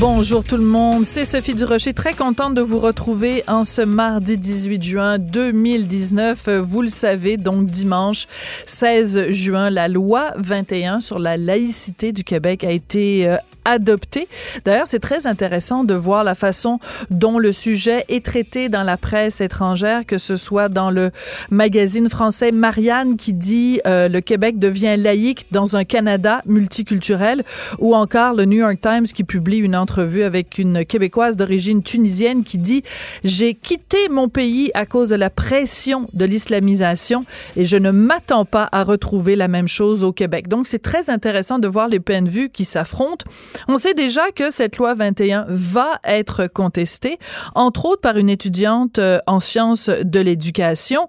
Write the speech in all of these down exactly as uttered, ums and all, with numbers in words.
Bonjour tout le monde, c'est Sophie Durocher, très contente de vous retrouver en ce mardi dix-huit juin deux mille dix-neuf. Vous le savez, donc dimanche seize juin, la loi vingt et un sur la laïcité du Québec a été euh, adopté. D'ailleurs, c'est très intéressant de voir la façon dont le sujet est traité dans la presse étrangère, que ce soit dans le magazine français Marianne qui dit euh, « Le Québec devient laïque dans un Canada multiculturel » ou encore le New York Times qui publie une entrevue avec une Québécoise d'origine tunisienne qui dit « J'ai quitté mon pays à cause de la pression de l'islamisation et je ne m'attends pas à retrouver la même chose au Québec. » Donc, c'est très intéressant de voir les points de vue qui s'affrontent. On sait déjà que cette loi vingt et un va être contestée, entre autres par une étudiante en sciences de l'éducation,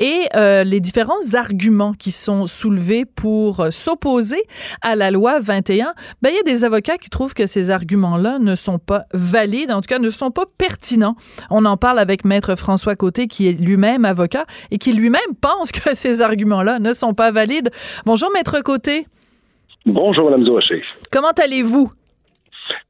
et euh, les différents arguments qui sont soulevés pour s'opposer à la loi vingt et un, ben, il y a des avocats qui trouvent que ces arguments-là ne sont pas valides, en tout cas ne sont pas pertinents. On en parle avec Maître François Côté, qui est lui-même avocat et qui lui-même pense que ces arguments-là ne sont pas valides. Bonjour Maître Côté. Bonjour, Mme Durocher. Comment allez-vous?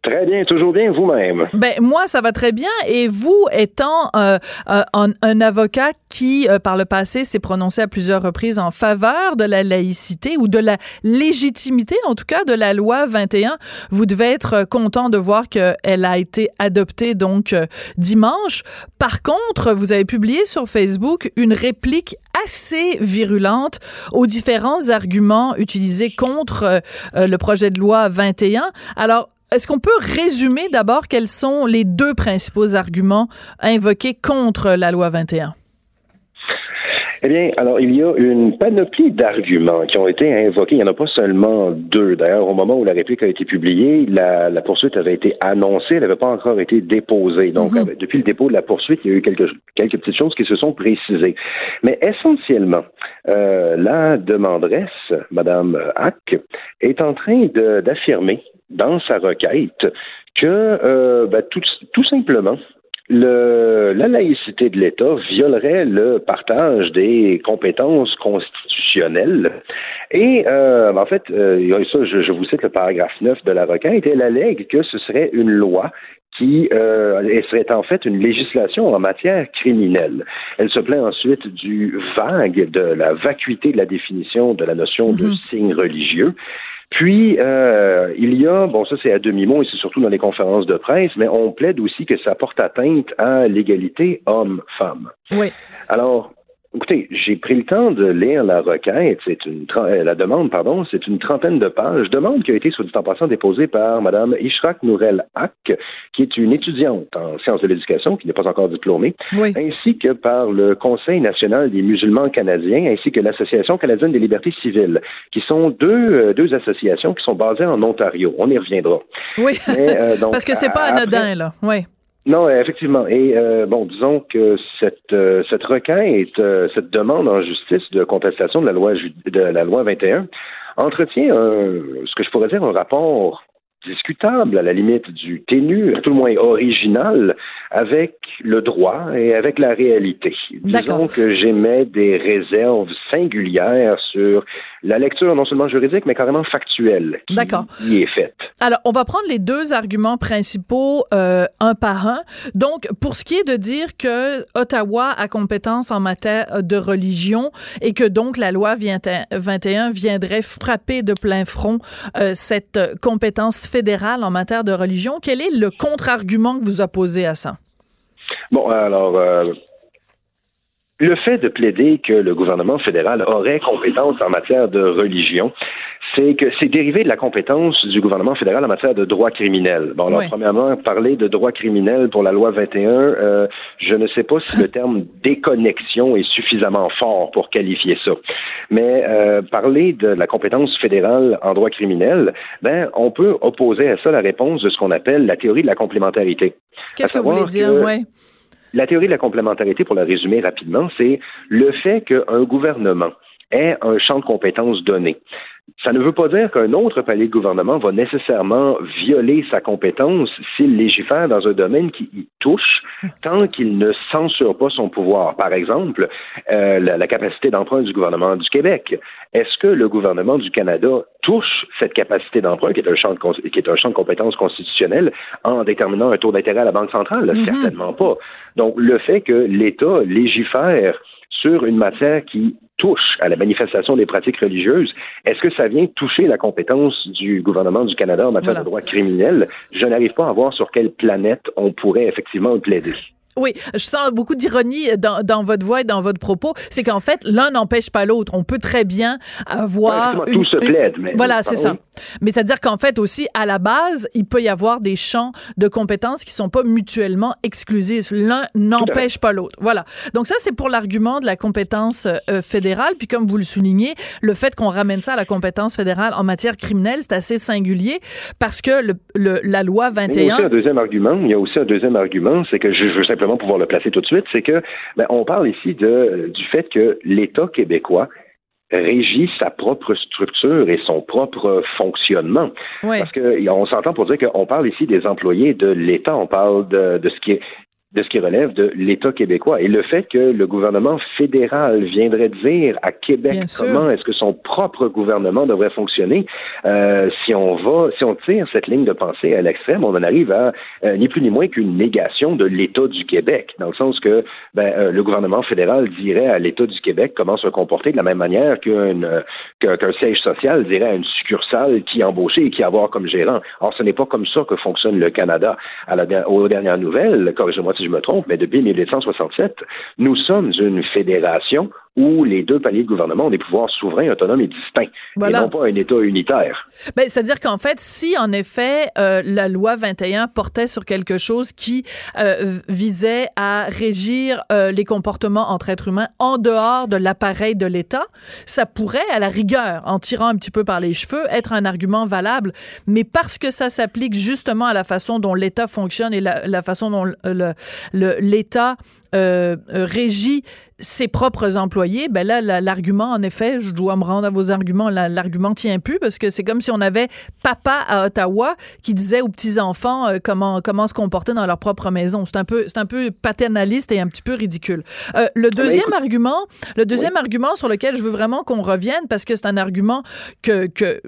Très bien, toujours bien, vous-même. Ben moi, ça va très bien. Et vous, étant euh, euh, un, un avocat qui, euh, par le passé, s'est prononcé à plusieurs reprises en faveur de la laïcité ou de la légitimité, en tout cas, de la loi vingt et un, vous devez être content de voir qu'elle a été adoptée, donc, euh, dimanche. Par contre, vous avez publié sur Facebook une réplique assez virulente aux différents arguments utilisés contre euh, le projet de loi vingt et un. Alors, est-ce qu'on peut résumer d'abord quels sont les deux principaux arguments invoqués contre la loi vingt et un? Eh bien, alors, il y a une panoplie d'arguments qui ont été invoqués. Il n'y en a pas seulement deux. D'ailleurs, au moment où la réplique a été publiée, la, la poursuite avait été annoncée, elle n'avait pas encore été déposée. Donc, mmh. depuis le dépôt de la poursuite, il y a eu quelques, quelques petites choses qui se sont précisées. Mais essentiellement, euh, la demanderesse, Mme Hak, est en train de, d'affirmer dans sa requête que, euh, ben, tout, tout simplement, Le, la laïcité de l'État violerait le partage des compétences constitutionnelles. Et euh, en fait, euh, ça, je, je vous cite le paragraphe neuf de la requête, elle allègue que ce serait une loi qui euh, serait en fait une législation en matière criminelle. Elle se plaint ensuite du vague, de la vacuité de la définition de la notion de mmh. signe religieux. Puis, euh, il y a, bon ça c'est à demi-mot et c'est surtout dans les conférences de presse, mais on plaide aussi que ça porte atteinte à l'égalité homme-femme. Oui. Alors, écoutez, j'ai pris le temps de lire la requête, c'est une la demande, pardon, c'est une trentaine de pages, demande qui a été, soit dit en passant, déposée par Mme Ishraq Nourel-Hak, qui est une étudiante en sciences de l'éducation, qui n'est pas encore diplômée, oui. ainsi que par le Conseil national des musulmans canadiens, ainsi que l'Association canadienne des libertés civiles, qui sont deux, euh, deux associations qui sont basées en Ontario. On y reviendra. Oui, mais, euh, donc, parce que c'est pas anodin, après, là, oui. Non, effectivement. Et euh, bon, disons que cette euh, cette requête, euh, cette demande en justice de contestation de la loi de la loi vingt et un entretient un, ce que je pourrais dire un rapport discutable, à la limite du ténu, à tout le moins original, avec le droit et avec la réalité. D'accord. Disons que j'émets des réserves singulières sur la lecture non seulement juridique, mais carrément factuelle qui, D'accord. qui est faite. Alors, on va prendre les deux arguments principaux euh, un par un. Donc, pour ce qui est de dire que Ottawa a compétence en matière de religion et que donc la loi vingt et un viendrait frapper de plein front euh, cette compétence fédérale en matière de religion. Quel est le contre-argument que vous opposez à ça? Bon, alors, euh, le fait de plaider que le gouvernement fédéral aurait compétence en matière de religion, c'est que c'est dérivé de la compétence du gouvernement fédéral en matière de droit criminel. Bon, alors, oui. premièrement, parler de droit criminel pour la loi vingt et un, euh, je ne sais pas si le terme déconnexion est suffisamment fort pour qualifier ça. Mais euh, parler de la compétence fédérale en droit criminel, ben, on peut opposer à ça la réponse de ce qu'on appelle la théorie de la complémentarité. Qu'est-ce que vous voulez dire, que... oui? La théorie de la complémentarité, pour la résumer rapidement, c'est le fait qu'un gouvernement ait un champ de compétences donné. Ça ne veut pas dire qu'un autre palier de gouvernement va nécessairement violer sa compétence s'il légifère dans un domaine qui y touche, tant qu'il ne censure pas son pouvoir. Par exemple, euh, la, la capacité d'emprunt du gouvernement du Québec. Est-ce que le gouvernement du Canada touche cette capacité d'emprunt, qui est un champ de, qui est un champ de compétences constitutionnelles, en déterminant un taux d'intérêt à la Banque centrale? Mm-hmm. Certainement pas. Donc, le fait que l'État légifère sur une matière qui touche à la manifestation des pratiques religieuses, est-ce que ça vient toucher la compétence du gouvernement du Canada en matière voilà. de droit criminel? Je n'arrive pas à voir sur quelle planète on pourrait effectivement plaider. Oui, je sens beaucoup d'ironie dans, dans votre voix et dans votre propos. C'est qu'en fait, l'un n'empêche pas l'autre. On peut très bien avoir... Ouais, une, tout se plaide. Mais voilà, c'est ça. Mais c'est-à-dire qu'en fait aussi, à la base, il peut y avoir des champs de compétences qui ne sont pas mutuellement exclusifs. L'un n'empêche pas l'autre. Voilà. Donc ça, c'est pour l'argument de la compétence euh, fédérale. Puis comme vous le soulignez, le fait qu'on ramène ça à la compétence fédérale en matière criminelle, c'est assez singulier parce que le, le, la loi vingt et un... Mais il y a aussi un deuxième argument. Il y a aussi un deuxième argument, c'est que je, je sais simplement pouvoir le placer tout de suite, c'est que ben, on parle ici de, du fait que l'État québécois régit sa propre structure et son propre fonctionnement. Oui. Parce qu'on s'entend pour dire qu'on parle ici des employés de l'État, on parle de, de ce qui est de ce qui relève de l'État québécois. Et le fait que le gouvernement fédéral viendrait dire à Québec Bien comment sûr. Est-ce que son propre gouvernement devrait fonctionner, euh, si on va, si on tire cette ligne de pensée à l'extrême, on en arrive à euh, ni plus ni moins qu'une négation de l'État du Québec, dans le sens que ben, euh, le gouvernement fédéral dirait à l'État du Québec comment se comporter de la même manière qu'une, euh, qu'un, qu'un siège social dirait à une succursale qui embaucher et qui avoir comme gérant. Or, ce n'est pas comme ça que fonctionne le Canada. À la, aux dernières nouvelles, corrigez-moi si je me trompe, mais depuis dix-neuf cent soixante-sept, nous sommes une fédération où les deux paliers de gouvernement ont des pouvoirs souverains, autonomes et distincts, voilà. et non pas un État unitaire. Ben, c'est-à-dire qu'en fait, si en effet euh, la loi vingt et un portait sur quelque chose qui euh, visait à régir euh, les comportements entre êtres humains en dehors de l'appareil de l'État, ça pourrait, à la rigueur, en tirant un petit peu par les cheveux, être un argument valable, mais parce que ça s'applique justement à la façon dont l'État fonctionne et la, la façon dont le, le, le, l'État Euh, euh, régit ses propres employés, ben là, la, l'argument, en effet, je dois me rendre à vos arguments, la, l'argument tient plus, parce que c'est comme si on avait papa à Ottawa qui disait aux petits-enfants euh, comment, comment se comporter dans leur propre maison. C'est un peu, c'est un peu paternaliste et un petit peu ridicule. Euh, le deuxième oui. argument, le deuxième oui. argument sur lequel je veux vraiment qu'on revienne, parce que c'est un argument que... que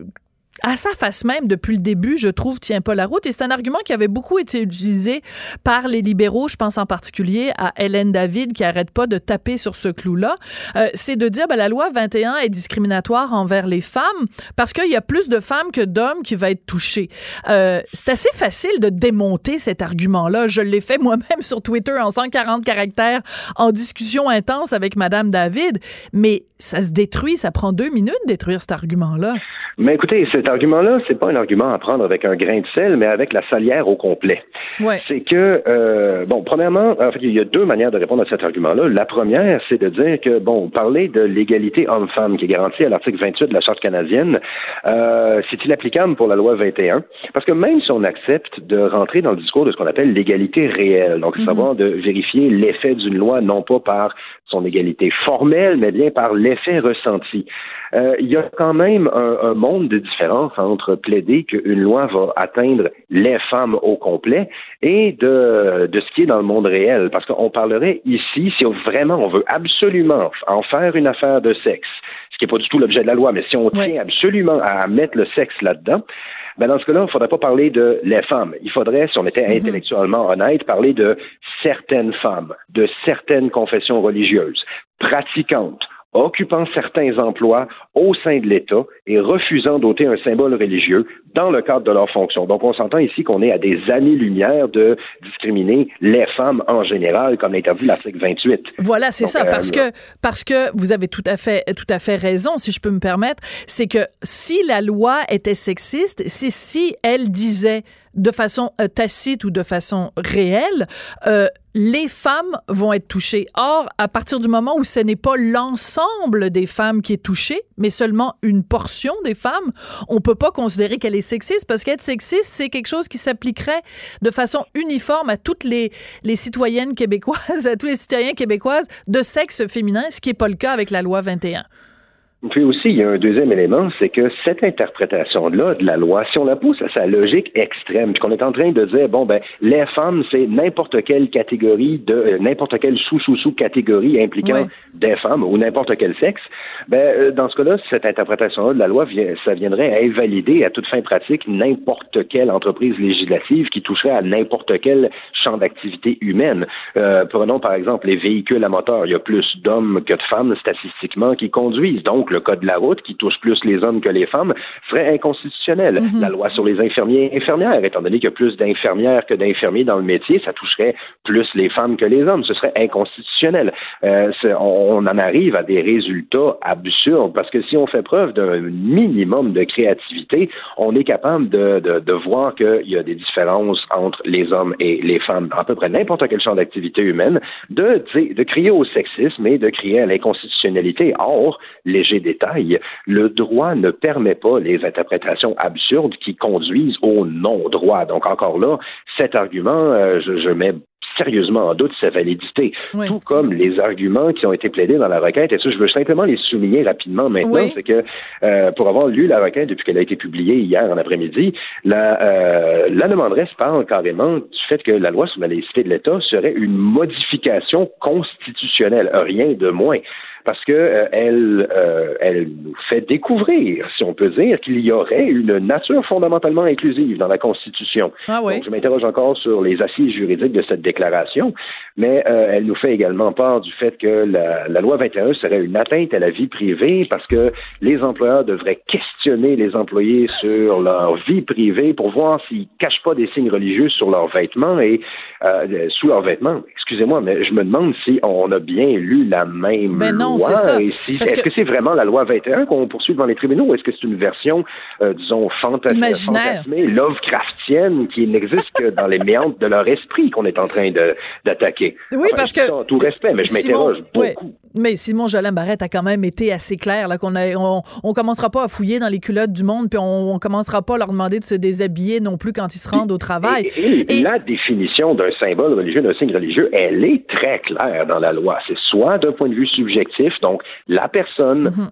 à sa face même, depuis le début, je trouve, tient pas la route. Et c'est un argument qui avait beaucoup été utilisé par les libéraux. Je pense en particulier à Hélène David, qui arrête pas de taper sur ce clou-là. Euh, c'est de dire, ben, la loi vingt et un est discriminatoire envers les femmes parce qu'il y a plus de femmes que d'hommes qui va être touchée. Euh, c'est assez facile de démonter cet argument-là. Je l'ai fait moi-même sur Twitter en cent quarante caractères, en discussion intense avec Madame David. Mais ça se détruit. Ça prend deux minutes de détruire cet argument-là. Mais écoutez, cet argument-là, c'est pas un argument à prendre avec un grain de sel, mais avec la salière au complet. Ouais. C'est que, euh, bon, premièrement, en fait, il y a deux manières de répondre à cet argument-là. La première, c'est de dire que, bon, parler de l'égalité homme-femme qui est garantie à l'article vingt-huit de la Charte canadienne, euh, c'est-il applicable pour la loi vingt et un? Parce que même si on accepte de rentrer dans le discours de ce qu'on appelle l'égalité réelle, donc mm-hmm. savoir de vérifier l'effet d'une loi, non pas par son égalité formelle, mais bien par l'effet ressenti. Euh, il y a quand même un, un monde de différence entre plaider qu'une loi va atteindre les femmes au complet et de, de ce qui est dans le monde réel. Parce qu'on parlerait ici, si on, vraiment on veut absolument en faire une affaire de sexe, ce qui n'est pas du tout l'objet de la loi, mais si on tient ouais. absolument à mettre le sexe là-dedans, ben dans ce cas-là, il ne faudrait pas parler de les femmes. Il faudrait, si on était mm-hmm. intellectuellement honnête, parler de certaines femmes, de certaines confessions religieuses, pratiquantes, occupant certains emplois au sein de l'État et refusant d'ôter un symbole religieux dans le cadre de leur fonction. Donc, on s'entend ici qu'on est à des années-lumière de discriminer les femmes en général, comme l'interdit de l'article vingt-huit. Voilà, c'est Donc, ça, euh, parce, que, parce que vous avez tout à, fait, tout à fait raison, si je peux me permettre, c'est que si la loi était sexiste, c'est si elle disait de façon euh, tacite ou de façon réelle, euh, les femmes vont être touchées. Or, à partir du moment où ce n'est pas l'ensemble des femmes qui est touchée, mais seulement une portion des femmes, on peut pas considérer qu'elle est sexiste, parce qu'être sexiste, c'est quelque chose qui s'appliquerait de façon uniforme à toutes les, les citoyennes québécoises, à tous les citoyens québécoises de sexe féminin, ce qui est pas le cas avec la loi vingt et un. Puis aussi, il y a un deuxième élément, c'est que cette interprétation-là de la loi, si on la pousse à sa logique extrême, puis qu'on est en train de dire, bon, ben, les femmes, c'est n'importe quelle catégorie de, euh, n'importe quelle sous-sous-sous-catégorie impliquant oui. des femmes ou n'importe quel sexe, ben, euh, dans ce cas-là, cette interprétation-là de la loi, ça viendrait à invalider à toute fin pratique n'importe quelle entreprise législative qui toucherait à n'importe quel champ d'activité humaine. Euh, prenons, par exemple, les véhicules à moteur. Il y a plus d'hommes que de femmes, statistiquement, qui conduisent. Donc, le code de la route, qui touche plus les hommes que les femmes, serait inconstitutionnel. Mm-hmm. La loi sur les infirmiers et infirmières, étant donné qu'il y a plus d'infirmières que d'infirmiers dans le métier, ça toucherait plus les femmes que les hommes. Ce serait inconstitutionnel. Euh, on en arrive à des résultats absurdes, parce que si on fait preuve d'un minimum de créativité, on est capable de, de, de voir qu'il y a des différences entre les hommes et les femmes dans à peu près n'importe quel champ d'activité humaine, de, de, de crier au sexisme et de crier à l'inconstitutionnalité. Or, léger détail, le droit ne permet pas les interprétations absurdes qui conduisent au non-droit. Donc, encore là, cet argument, euh, je, je mets sérieusement en doute sa validité. Oui. Tout comme les arguments qui ont été plaidés dans la requête, et ça, je veux simplement les souligner rapidement maintenant, oui. c'est que, euh, pour avoir lu la requête depuis qu'elle a été publiée hier en après-midi, la, euh, la demanderesse parle carrément du fait que la loi sur la laïcité de l'État serait une modification constitutionnelle, rien de moins. Parce que euh, elle, euh, elle nous fait découvrir, si on peut dire, qu'il y aurait une nature fondamentalement inclusive dans la Constitution. Ah oui. Donc, je m'interroge encore sur les assises juridiques de cette déclaration, mais euh, elle nous fait également part du fait que la, la loi vingt et un serait une atteinte à la vie privée parce que les employeurs devraient questionner les employés sur leur vie privée pour voir s'ils cachent pas des signes religieux sur leurs vêtements et euh, sous leurs vêtements. Excusez-moi, mais je me demande si on a bien lu la même ben loi. Non, c'est ça. Si, est-ce que... que c'est vraiment la loi vingt et un qu'on poursuit devant les tribunaux ou est-ce que c'est une version, euh, disons, fanta- fantasmée, lovecraftienne qui n'existe que dans les méandres de leur esprit qu'on est en train de, d'attaquer? Oui, enfin, parce que... En tout respect, mais je Simon, m'interroge beaucoup. Oui. Mais Simon Jolin-Barrette a quand même été assez clair là, qu'on a, on, on commencera pas à fouiller dans les culottes du monde puis on, on commencera pas à leur demander de se déshabiller non plus quand ils se rendent au travail. Et, et, et, et... la définition d'un symbole religieux, d'un signe religieux, elle est très claire dans la loi. C'est soit d'un point de vue subjectif, donc, la personne mm-hmm.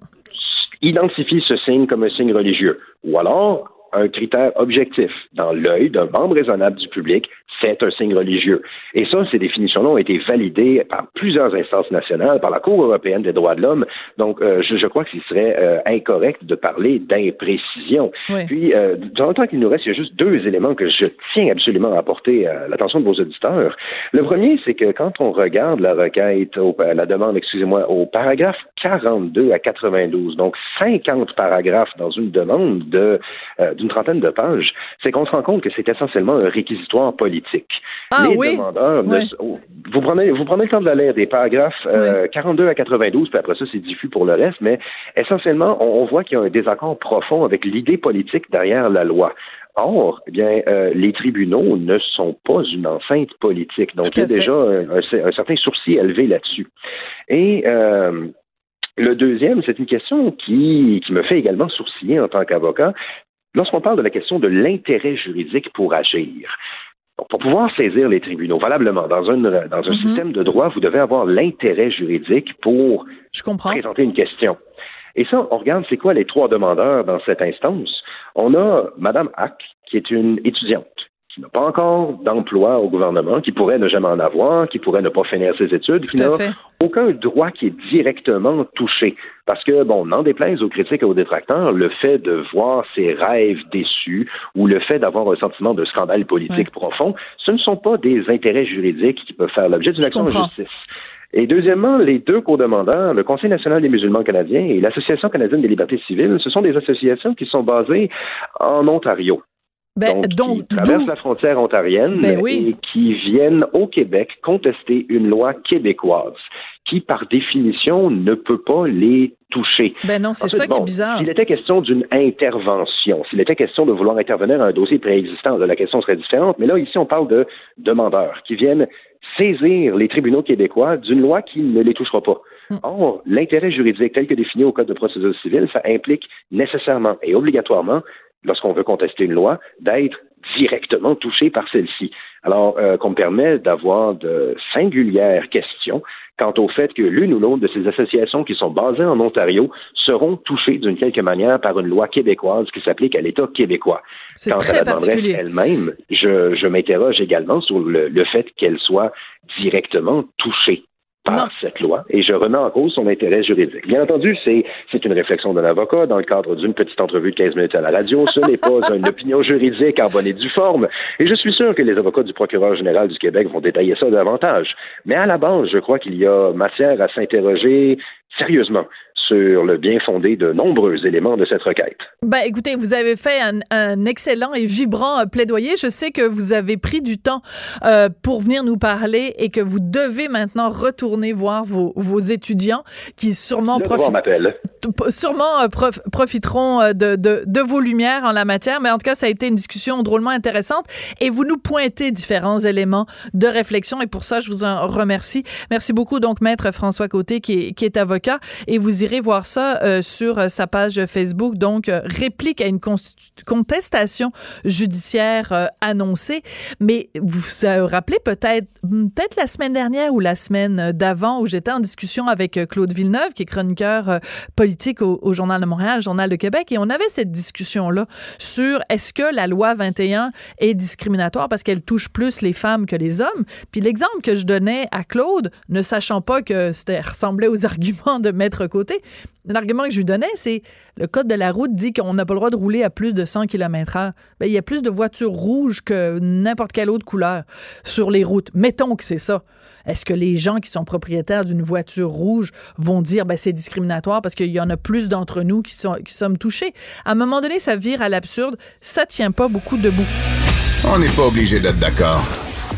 identifie ce signe comme un signe religieux. Ou alors, un critère objectif. Dans l'œil d'un membre raisonnable du public, c'est un signe religieux. Et ça, ces définitions-là ont été validées par plusieurs instances nationales, par la Cour européenne des droits de l'homme. Donc, euh, je, je crois que ce serait euh, incorrect de parler d'imprécision. Oui. Puis, euh, dans le temps qu'il nous reste, il y a juste deux éléments que je tiens absolument à apporter à l'attention de vos auditeurs. Le premier, c'est que quand on regarde la requête, au, la demande, excusez-moi, au paragraphe quarante-deux à quatre-vingt-douze, donc cinquante paragraphes dans une demande de, euh, d'une trentaine de pages, c'est qu'on se rend compte que c'est essentiellement un réquisitoire politique. Ah, les oui? demandeurs, oui. Ne, oh, vous, prenez, vous prenez le temps de la lire des paragraphes euh, oui. quarante-deux à quatre-vingt-douze, puis après ça, c'est diffus pour le reste, mais essentiellement, on, on voit qu'il y a un désaccord profond avec l'idée politique derrière la loi. Or, eh bien, euh, les tribunaux ne sont pas une enceinte politique, donc il y a déjà un, un, un certain sourcil élevé là-dessus. Et... Euh, le deuxième, c'est une question qui, qui me fait également sourciller en tant qu'avocat. Lorsqu'on parle de la question de l'intérêt juridique pour agir, pour pouvoir saisir les tribunaux, valablement, dans, une, dans un mm-hmm. système de droit, vous devez avoir l'intérêt juridique pour Je comprends. Présenter une question. Et ça, on regarde c'est quoi les trois demandeurs dans cette instance. On a Mme Hack, qui est une étudiante, qui n'a pas encore d'emploi au gouvernement, qui pourrait ne jamais en avoir, qui pourrait ne pas finir ses études, Tout qui n'a fait. Aucun droit qui est directement touché. Parce que, bon, n'en déplaise aux critiques et aux détracteurs, le fait de voir ses rêves déçus ou le fait d'avoir un sentiment de scandale politique ouais. profond, ce ne sont pas des intérêts juridiques qui peuvent faire l'objet d'une Je action comprends. En justice. Et deuxièmement, les deux co-demandeurs, le Conseil national des musulmans canadiens et l'Association canadienne des libertés civiles, ce sont des associations qui sont basées en Ontario. Ben, donc, qui traversent la frontière ontarienne ben oui. et qui viennent au Québec contester une loi québécoise qui, par définition, ne peut pas les toucher. Ben non, c'est Ensuite, ça bon, qui est bizarre. S'il était question d'une intervention, s'il était question de vouloir intervenir à un dossier préexistant, la question serait différente, mais là, ici, on parle de demandeurs qui viennent saisir les tribunaux québécois d'une loi qui ne les touchera pas. Or, l'intérêt juridique tel que défini au Code de procédure civile, ça implique nécessairement et obligatoirement, lorsqu'on veut contester une loi, d'être directement touchés par celle-ci. Alors, euh, qu'on me permet d'avoir de singulières questions quant au fait que l'une ou l'autre de ces associations qui sont basées en Ontario seront touchées d'une quelque manière par une loi québécoise qui s'applique à l'État québécois. C'est Quant à la banderette elle-même, je, je m'interroge également sur le, le fait qu'elle soit directement touchée par non. cette loi, et je remets en cause son intérêt juridique. Bien entendu, c'est, c'est une réflexion d'un avocat dans le cadre d'une petite entrevue de quinze minutes à la radio. Ce n'est pas une opinion juridique en bonne et due forme, et je suis sûr que les avocats du procureur général du Québec vont détailler ça davantage. Mais à la base, je crois qu'il y a matière à s'interroger sérieusement sur le bien fondé de nombreux éléments de cette requête. Ben, écoutez, vous avez fait un, un excellent et vibrant plaidoyer. Je sais que vous avez pris du temps euh, pour venir nous parler et que vous devez maintenant retourner voir vos, vos étudiants qui sûrement, profi- t- sûrement euh, prof- profiteront de, de, de vos lumières en la matière. Mais en tout cas, ça a été une discussion drôlement intéressante et vous nous pointez différents éléments de réflexion et pour ça, je vous en remercie. Merci beaucoup, donc, Maître François Côté qui est, qui est avocat, et vous irez voir ça euh, sur euh, sa page Facebook, donc euh, réplique à une con- contestation judiciaire euh, annoncée. Mais vous vous euh, rappelez peut-être peut-être la semaine dernière ou la semaine d'avant où j'étais en discussion avec euh, Claude Villeneuve, qui est chroniqueur euh, politique au, au Journal de Montréal, Journal de Québec, et on avait cette discussion-là sur est-ce que la loi vingt et un est discriminatoire parce qu'elle touche plus les femmes que les hommes. Puis l'exemple que je donnais à Claude, ne sachant pas que c'était ressemblait aux arguments de Maître Côté, l'argument que je lui donnais, c'est le code de la route dit qu'on n'a pas le droit de rouler à plus de cent kilomètres heure. Bien, il y a plus de voitures rouges que n'importe quelle autre couleur sur les routes. Mettons que c'est ça. Est-ce que les gens qui sont propriétaires d'une voiture rouge vont dire ben c'est discriminatoire parce qu'il y en a plus d'entre nous qui, sont, qui sommes touchés? À un moment donné, ça vire à l'absurde. Ça tient pas beaucoup debout. On n'est pas obligé d'être d'accord.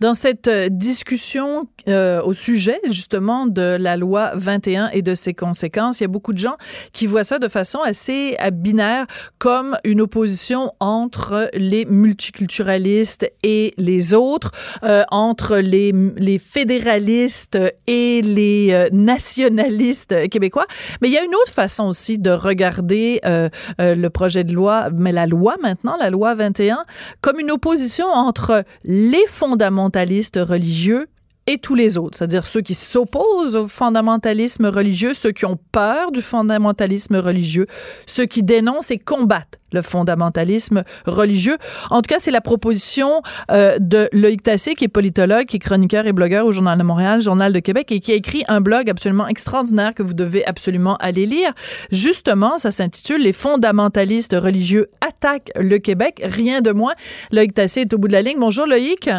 Dans cette discussion euh, au sujet, justement, de la loi vingt et un et de ses conséquences, il y a beaucoup de gens qui voient ça de façon assez binaire, comme une opposition entre les multiculturalistes et les autres, euh, entre les, les fédéralistes et les euh, nationalistes québécois. Mais il y a une autre façon aussi de regarder euh, euh, le projet de loi, mais la loi maintenant, la loi vingt et un, comme une opposition entre les fondamentaux religieux et tous les autres, c'est-à-dire ceux qui s'opposent au fondamentalisme religieux, ceux qui ont peur du fondamentalisme religieux, ceux qui dénoncent et combattent le fondamentalisme religieux. En tout cas, c'est la proposition euh, de Loïc Tassé, qui est politologue, qui est chroniqueur et blogueur au Journal de Montréal, Journal de Québec, et qui a écrit un blog absolument extraordinaire que vous devez absolument aller lire. Justement, ça s'intitule « Les fondamentalistes religieux attaquent le Québec ». Rien de moins. Loïc Tassé est au bout de la ligne. Bonjour Loïc.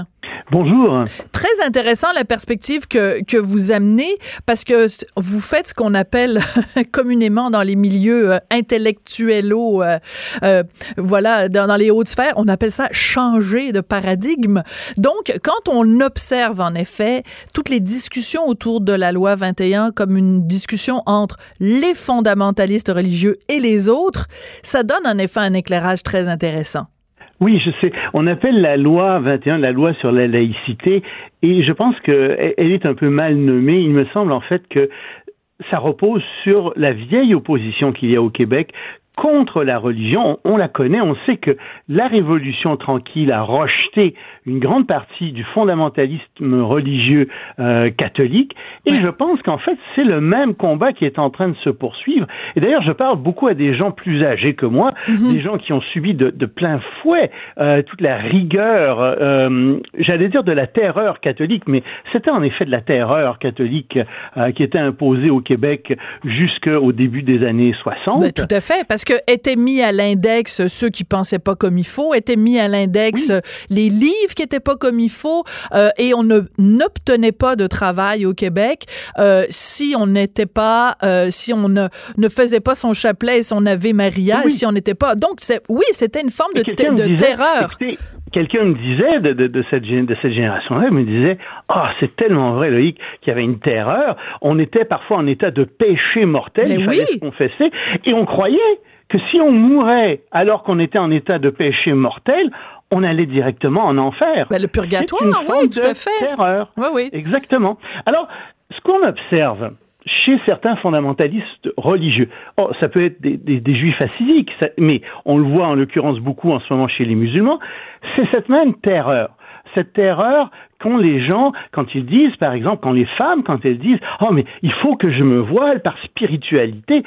Bonjour. Très intéressant la perspective que, que vous amenez, parce que vous faites ce qu'on appelle communément dans les milieux euh, intellectuello, euh, euh, voilà, dans, dans les hautes sphères, on appelle ça changer de paradigme. Donc, quand on observe en effet toutes les discussions autour de la loi vingt et un comme une discussion entre les fondamentalistes religieux et les autres, ça donne en effet un éclairage très intéressant. Oui, je sais. On appelle la loi vingt et un la loi sur la laïcité, et je pense qu'elle est un peu mal nommée. Il me semble en fait que ça repose sur la vieille opposition qu'il y a au Québec contre la religion. On la connaît, on sait que la Révolution tranquille a rejeté une grande partie du fondamentalisme religieux euh, catholique, et oui. Je pense qu'en fait, c'est le même combat qui est en train de se poursuivre. Et d'ailleurs, je parle beaucoup à des gens plus âgés que moi, mm-hmm. des gens qui ont subi de, de plein fouet euh, toute la rigueur, euh, j'allais dire de la terreur catholique, mais c'était en effet de la terreur catholique euh, qui était imposée au Québec jusqu'au début des années soixante. Ben, tout à fait, parce que étaient mis à l'index ceux qui pensaient pas comme il faut, étaient mis à l'index oui. les livres qui étaient pas comme il faut, euh, et on ne, n'obtenait pas de travail au Québec euh, si on n'était pas, euh, si on ne, ne faisait pas son chapelet, si on avait Maria, oui. si on n'était pas. Donc c'est, oui, c'était une forme de, te, de disait, terreur. Écoutez, quelqu'un me disait de, de, de, cette, de cette génération-là, il me disait « Ah, oh, c'est tellement vrai, Loïc, qu'il y avait une terreur. On était parfois en état de péché mortel, mais il fallait oui. se confesser, et on croyait que si on mourait alors qu'on était en état de péché mortel, on allait directement en enfer. Ben, le purgatoire, oui, tout à fait. C'est une terreur. Oui, oui. Exactement. Alors, ce qu'on observe chez certains fondamentalistes religieux, oh, ça peut être des, des, des juifs assidiques, ça, mais on le voit en l'occurrence beaucoup en ce moment chez les musulmans, c'est cette même terreur. Cette terreur qu'ont les gens quand ils disent, par exemple, quand les femmes, quand elles disent « Oh, mais il faut que je me voile par spiritualité »,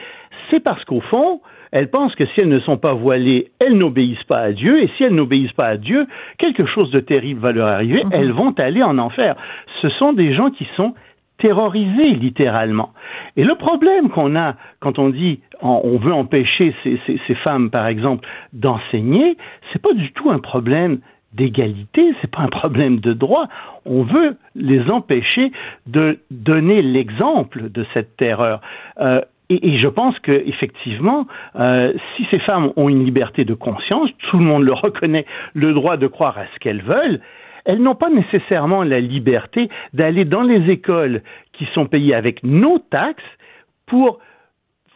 c'est parce qu'au fond, elles pensent que si elles ne sont pas voilées, elles n'obéissent pas à Dieu, et si elles n'obéissent pas à Dieu, quelque chose de terrible va leur arriver, mmh. elles vont aller en enfer. Ce sont des gens qui sont terrorisés, littéralement. Et le problème qu'on a quand on dit on veut empêcher ces, ces, ces femmes, par exemple, d'enseigner, c'est pas du tout un problème d'égalité, c'est pas un problème de droit. On veut les empêcher de donner l'exemple de cette terreur. Euh, et, et je pense que effectivement, euh, si ces femmes ont une liberté de conscience, tout le monde le reconnaît, le droit de croire à ce qu'elles veulent, elles n'ont pas nécessairement la liberté d'aller dans les écoles qui sont payées avec nos taxes pour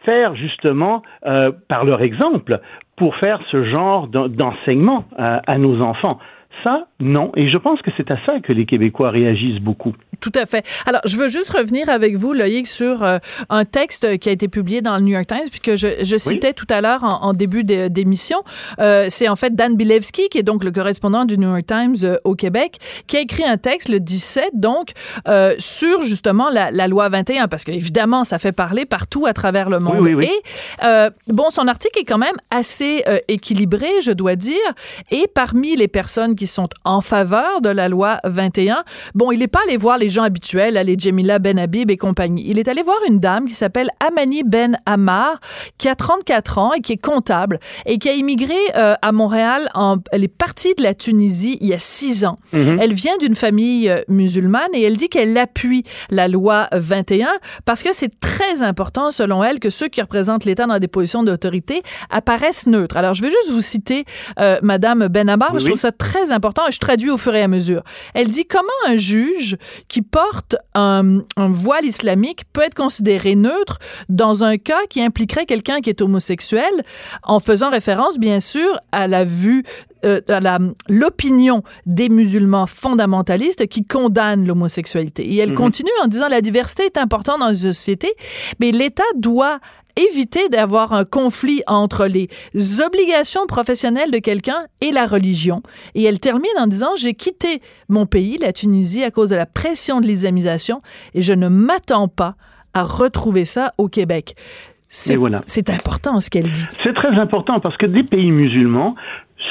faire justement, euh, par leur exemple, pour faire ce genre d'enseignement à, à nos enfants. Ça, non. Et je pense que c'est à ça que les Québécois réagissent beaucoup. Tout à fait. Alors, je veux juste revenir avec vous, Loïc, sur euh, un texte qui a été publié dans le New York Times, puis que je, je citais oui. tout à l'heure en, en début de, d'émission. Euh, c'est en fait Dan Bilevski, qui est donc le correspondant du New York Times euh, au Québec, qui a écrit un texte le dix-sept, donc, euh, sur justement la, la loi vingt et un, parce qu'évidemment, ça fait parler partout à travers le monde. Oui, oui, oui. Et, euh, bon, son article est quand même assez euh, équilibré, je dois dire, et parmi les personnes qui qui sont en faveur de la loi vingt et un. Bon, il n'est pas allé voir les gens habituels, les Djamila Ben Habib et compagnie. Il est allé voir une dame qui s'appelle Amani Ben Ammar, qui a trente-quatre ans et qui est comptable et qui a immigré euh, à Montréal. En, elle est partie de la Tunisie il y a six ans. Mm-hmm. Elle vient d'une famille musulmane et elle dit qu'elle appuie la loi vingt et un parce que c'est très important, selon elle, que ceux qui représentent l'État dans des positions d'autorité apparaissent neutres. Alors, je vais juste vous citer euh, Madame Ben Ammar, oui, je trouve ça très important, et je traduis au fur et à mesure. Elle dit, comment un juge qui porte un, un voile islamique peut être considéré neutre dans un cas qui impliquerait quelqu'un qui est homosexuel, en faisant référence, bien sûr, à la vue Euh, la, l'opinion des musulmans fondamentalistes qui condamnent l'homosexualité. Et elle continue en disant, la diversité est importante dans une société, mais l'État doit éviter d'avoir un conflit entre les obligations professionnelles de quelqu'un et la religion. Et elle termine en disant, j'ai quitté mon pays, la Tunisie, à cause de la pression de l'islamisation, et je ne m'attends pas à retrouver ça au Québec. C'est, voilà. c'est important ce qu'elle dit. C'est très important parce que des pays musulmans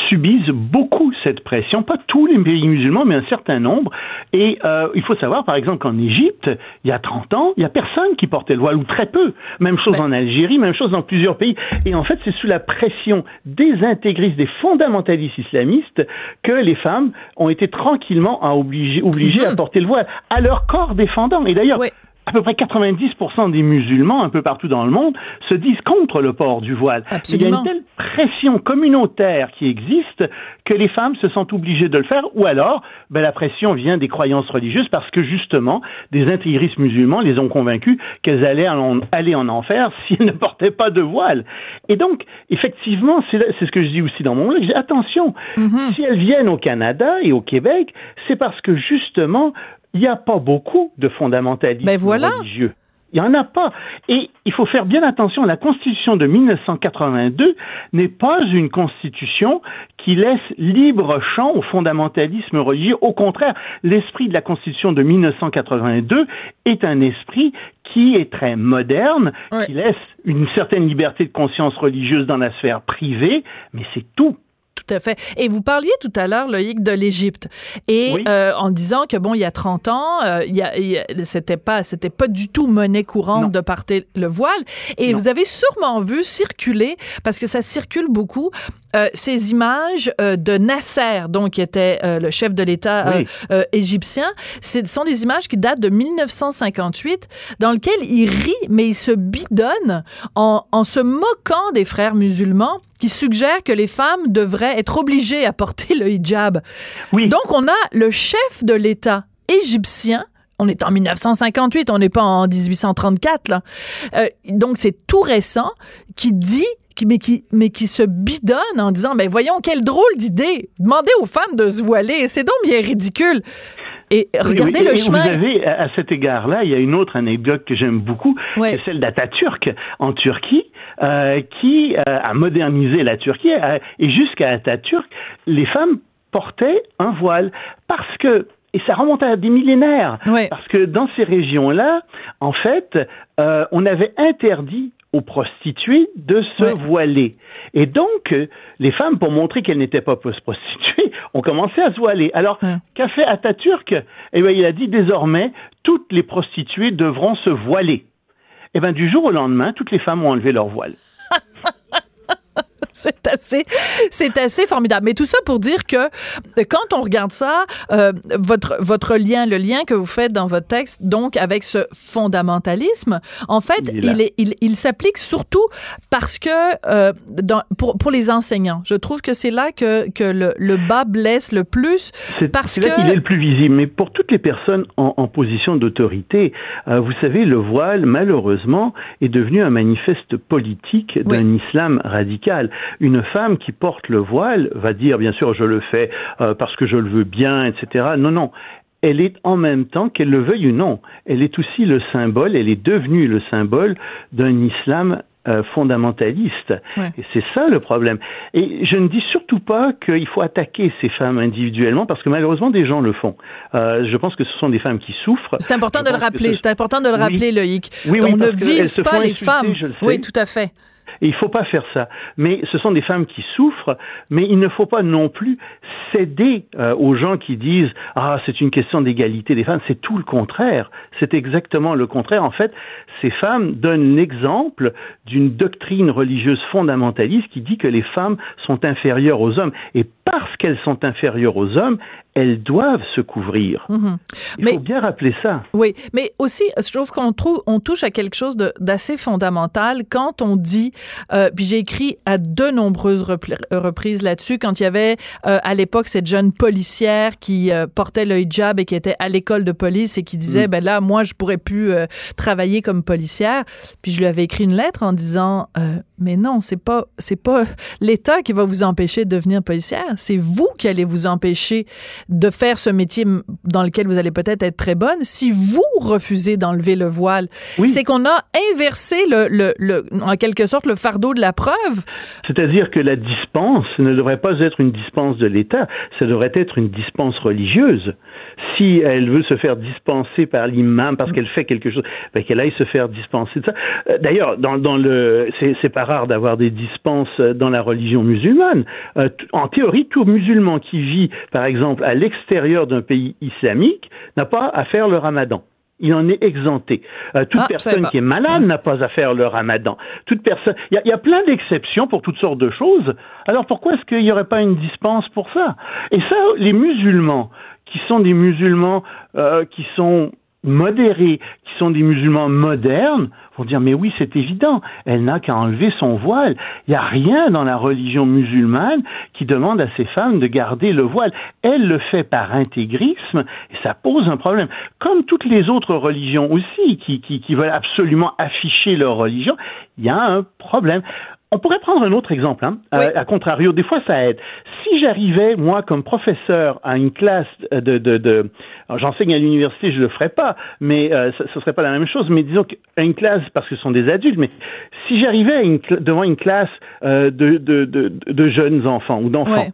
subissent beaucoup cette pression, pas tous les pays musulmans, mais un certain nombre, et euh, il faut savoir, par exemple, qu'en Égypte, il y a trente ans, il n'y a personne qui portait le voile, ou très peu, même chose ben. en Algérie, même chose dans plusieurs pays, et en fait, c'est sous la pression des intégristes, des fondamentalistes islamistes, que les femmes ont été tranquillement obligées, obligées mmh. à porter le voile, à leur corps défendant, et d'ailleurs... Oui. À peu près quatre-vingt-dix pour cent des musulmans, un peu partout dans le monde, se disent contre le port du voile. Absolument. Il y a une telle pression communautaire qui existe que les femmes se sentent obligées de le faire, ou alors, ben, la pression vient des croyances religieuses parce que, justement, des intégristes musulmans les ont convaincus qu'elles allaient en, aller en enfer s'ils ne portaient pas de voile. Et donc, effectivement, c'est, c'est ce que je dis aussi dans mon livre, je dis, attention, mm-hmm. si elles viennent au Canada et au Québec, c'est parce que, justement, il n'y a pas beaucoup de fondamentalistes ben voilà. religieux. Il n'y en a pas. Et il faut faire bien attention, la Constitution de dix-neuf cent quatre-vingt-deux n'est pas une Constitution qui laisse libre champ au fondamentalisme religieux. Au contraire, l'esprit de la Constitution de dix-neuf cent quatre-vingt-deux est un esprit qui est très moderne, ouais. qui laisse une certaine liberté de conscience religieuse dans la sphère privée, mais c'est tout. Tout à fait. Et vous parliez tout à l'heure, Loïc, de l'Égypte. Et oui. euh, en disant que, bon, il y a trente ans, euh, il y a, il y a, c'était pas, c'était pas du tout monnaie courante non. de porter le voile. Et non. vous avez sûrement vu circuler, parce que ça circule beaucoup, euh, ces images euh, de Nasser, donc, qui était euh, le chef de l'État oui. euh, euh, égyptien. Ce sont des images qui datent de dix-neuf cent cinquante-huit, dans lesquelles il rit, mais il se bidonne en, en se moquant des frères musulmans, qui suggère que les femmes devraient être obligées à porter le hijab. Oui. Donc, on a le chef de l'État égyptien, on est en dix-neuf cent cinquante-huit, on n'est pas en dix-huit cent trente-quatre, là. Euh, donc, c'est tout récent, qui dit qui, mais, qui, mais qui se bidonne en disant « Ben voyons, quelle drôle d'idée! Demander aux femmes de se voiler, c'est donc bien ridicule! » Et regardez oui, oui. le et chemin. Vous avez, à cet égard-là, il y a une autre anecdote que j'aime beaucoup, oui. c'est celle d'Atatürk en Turquie, euh, qui euh, a modernisé la Turquie. Euh, et jusqu'à Atatürk, les femmes portaient un voile. Parce que, et ça remonte à des millénaires, oui. parce que dans ces régions-là, en fait, euh, on avait interdit aux prostituées de se ouais. voiler. Et donc, euh, les femmes, pour montrer qu'elles n'étaient pas prostituées, ont commencé à se voiler. Alors, ouais. qu'a fait Atatürk? Eh bien, il a dit, désormais, toutes les prostituées devront se voiler. Eh bien, du jour au lendemain, toutes les femmes ont enlevé leur voile. C'est assez, c'est assez formidable. Mais tout ça pour dire que quand on regarde ça, euh, votre, votre lien, le lien que vous faites dans votre texte, donc avec ce fondamentalisme, en fait, il, il, est, il, il s'applique surtout parce que euh, dans, pour, pour les enseignants, je trouve que c'est là que, que le, le bas blesse le plus. C'est, parce c'est là que... qu'il est le plus visible. Mais pour toutes les personnes en, en position d'autorité, euh, vous savez, le voile, malheureusement, est devenu un manifeste politique d'un oui. islam radical. Une femme qui porte le voile va dire, bien sûr, je le fais euh, parce que je le veux bien, et cetera. Non, non. Elle est en même temps, qu'elle le veuille ou non, elle est aussi le symbole, elle est devenue le symbole d'un islam euh, fondamentaliste. Ouais. Et c'est ça le problème. Et je ne dis surtout pas qu'il faut attaquer ces femmes individuellement, parce que malheureusement, des gens le font. Euh, je pense que ce sont des femmes qui souffrent. C'est important de le rappeler, ce... c'est important de le rappeler, oui. Loïc. Oui, oui, on ne vise pas les femmes. Je le sais. Oui, tout à fait. Et il ne faut pas faire ça. Mais ce sont des femmes qui souffrent, mais il ne faut pas non plus céder euh, aux gens qui disent « Ah, c'est une question d'égalité des femmes ». C'est tout le contraire. C'est exactement le contraire. En fait, ces femmes donnent l'exemple d'une doctrine religieuse fondamentaliste qui dit que les femmes sont inférieures aux hommes. Et parce qu'elles sont inférieures aux hommes, elles doivent se couvrir. Mm-hmm. Il mais, faut bien rappeler ça. Oui, mais aussi, je trouve qu'on trouve, on touche à quelque chose de, d'assez fondamental quand on dit, euh, puis j'ai écrit à de nombreuses reprises là-dessus, quand il y avait euh, à l'époque cette jeune policière qui euh, portait le hijab et qui était à l'école de police et qui disait, mm. ben là, moi, je pourrais plus euh, travailler comme policière. Puis je lui avais écrit une lettre en disant, euh, mais non, c'est pas, c'est pas l'État qui va vous empêcher de devenir policière, c'est vous qui allez vous empêcher de faire ce métier dans lequel vous allez peut-être être très bonne si vous refusez d'enlever le voile. Oui. C'est qu'on a inversé, le, le, le, en quelque sorte, le fardeau de la preuve. C'est-à-dire que la dispense ne devrait pas être une dispense de l'État, ça devrait être une dispense religieuse. Si elle veut se faire dispenser par l'imam parce qu'elle fait quelque chose, ben qu'elle aille se faire dispenser de ça. D'ailleurs, dans, dans le, c'est, c'est pas rare d'avoir des dispenses dans la religion musulmane. Euh, en théorie, tout musulman qui vit, par exemple, à l'extérieur d'un pays islamique, n'a pas à faire le ramadan. Il en est exempté. Euh, toute ah, personne qui est malade n'a pas à faire le ramadan. Toute personne... Il y, y a plein d'exceptions pour toutes sortes de choses. Alors pourquoi est-ce qu'il n'y aurait pas une dispense pour ça? Et ça, les musulmans, qui sont des musulmans euh, qui sont modérés, qui sont des musulmans modernes, vont dire « Mais oui, c'est évident, elle n'a qu'à enlever son voile. Il n'y a rien dans la religion musulmane qui demande à ces femmes de garder le voile. Elle le fait par intégrisme et ça pose un problème. Comme toutes les autres religions aussi, qui, qui, qui veulent absolument afficher leur religion, il y a un problème. » On pourrait prendre un autre exemple, hein, oui. à, à contrario, des fois ça aide. Si j'arrivais, moi, comme professeur, à une classe de... de, de j'enseigne à l'université, je le ferais pas, mais euh, ce ne serait pas la même chose, mais disons qu'à une classe, parce que ce sont des adultes, mais si j'arrivais à une, devant une classe euh, de, de, de, de jeunes enfants ou d'enfants,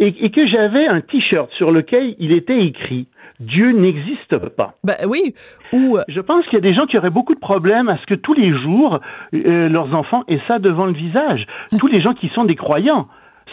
oui. et, et que j'avais un t-shirt sur lequel il était écrit « Dieu n'existe pas ». Ben oui. Ou... Je pense qu'il y a des gens qui auraient beaucoup de problèmes à ce que tous les jours, euh, leurs enfants aient ça devant le visage. Tous les gens qui sont des croyants,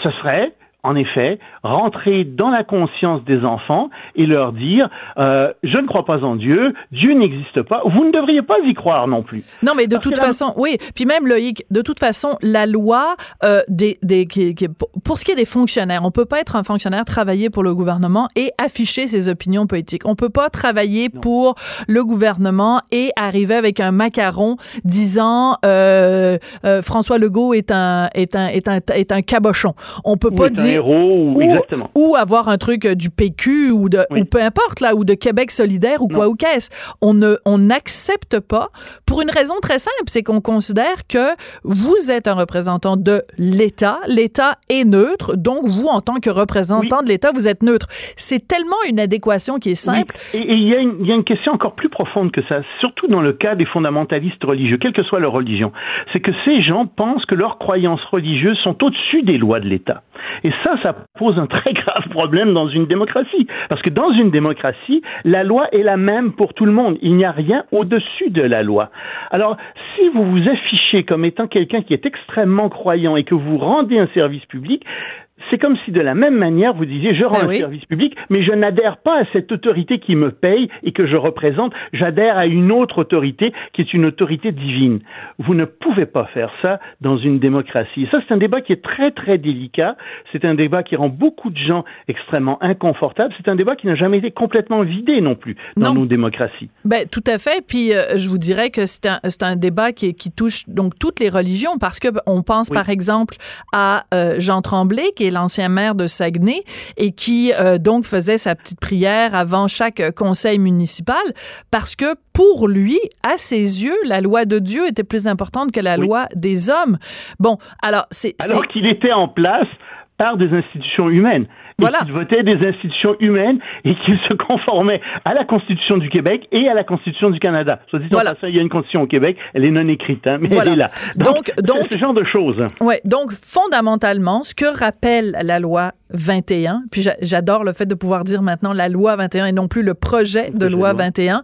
ce serait, en effet, rentrer dans la conscience des enfants et leur dire euh, « Je ne crois pas en Dieu, Dieu n'existe pas, vous ne devriez pas y croire non plus. » Non, mais de Parce toute façon, la... oui, puis même Loïc, de toute façon, la loi, euh, des, des, qui, qui, pour ce qui est des fonctionnaires, on ne peut pas être un fonctionnaire, travailler pour le gouvernement et afficher ses opinions politiques. On ne peut pas travailler non. pour le gouvernement et arriver avec un macaron disant euh, euh, « François Legault est un, est un, est un, est un cabochon. » On ne peut oui, pas dire héros ou, exactement. Ou avoir un truc du P Q ou de oui. ou peu importe là ou de Québec solidaire ou non. quoi ou qu'est-ce. On ne on n'accepte pas pour une raison très simple, c'est qu'on considère que vous êtes un représentant de l'État, l'État est neutre, donc vous en tant que représentant oui. de l'État, vous êtes neutre. C'est tellement une adéquation qui est simple. Oui. Et il y a une il y a une question encore plus profonde que ça, surtout dans le cas des fondamentalistes religieux, quelle que soit leur religion. C'est que ces gens pensent que leurs croyances religieuses sont au-dessus des lois de l'État. Et ça, ça pose un très grave problème dans une démocratie. Parce que dans une démocratie, la loi est la même pour tout le monde. Il n'y a rien au-dessus de la loi. Alors, si vous vous affichez comme étant quelqu'un qui est extrêmement croyant et que vous rendez un service public, c'est comme si de la même manière vous disiez je rends ben un oui. service public, mais je n'adhère pas à cette autorité qui me paye et que je représente, j'adhère à une autre autorité qui est une autorité divine. Vous ne pouvez pas faire ça dans une démocratie. Et ça, c'est un débat qui est très très délicat, c'est un débat qui rend beaucoup de gens extrêmement inconfortables, c'est un débat qui n'a jamais été complètement vidé non plus dans non. nos démocraties. Ben, tout à fait, puis euh, je vous dirais que c'est un, c'est un débat qui, qui touche donc toutes les religions, parce qu'on pense oui. par exemple à euh, Jean Tremblay, qui est l'ancien maire de Saguenay et qui euh, donc faisait sa petite prière avant chaque conseil municipal parce que pour lui, à ses yeux, la loi de Dieu était plus importante que la oui. loi des hommes. Bon, alors c'est... Alors c'est... qu'il était en place par des institutions humaines. Et voilà. Qui votait des institutions humaines et qui se conformait à la Constitution du Québec et à la Constitution du Canada. Soit dit voilà. ça, il y a une Constitution au Québec, elle est non écrite, hein, mais voilà. elle est là. Donc, donc, donc ce genre de choses. Ouais. Donc, fondamentalement, ce que rappelle la loi vingt et un, puis j'adore le fait de pouvoir dire maintenant la loi vingt et un et non plus le projet de loi vingt et un,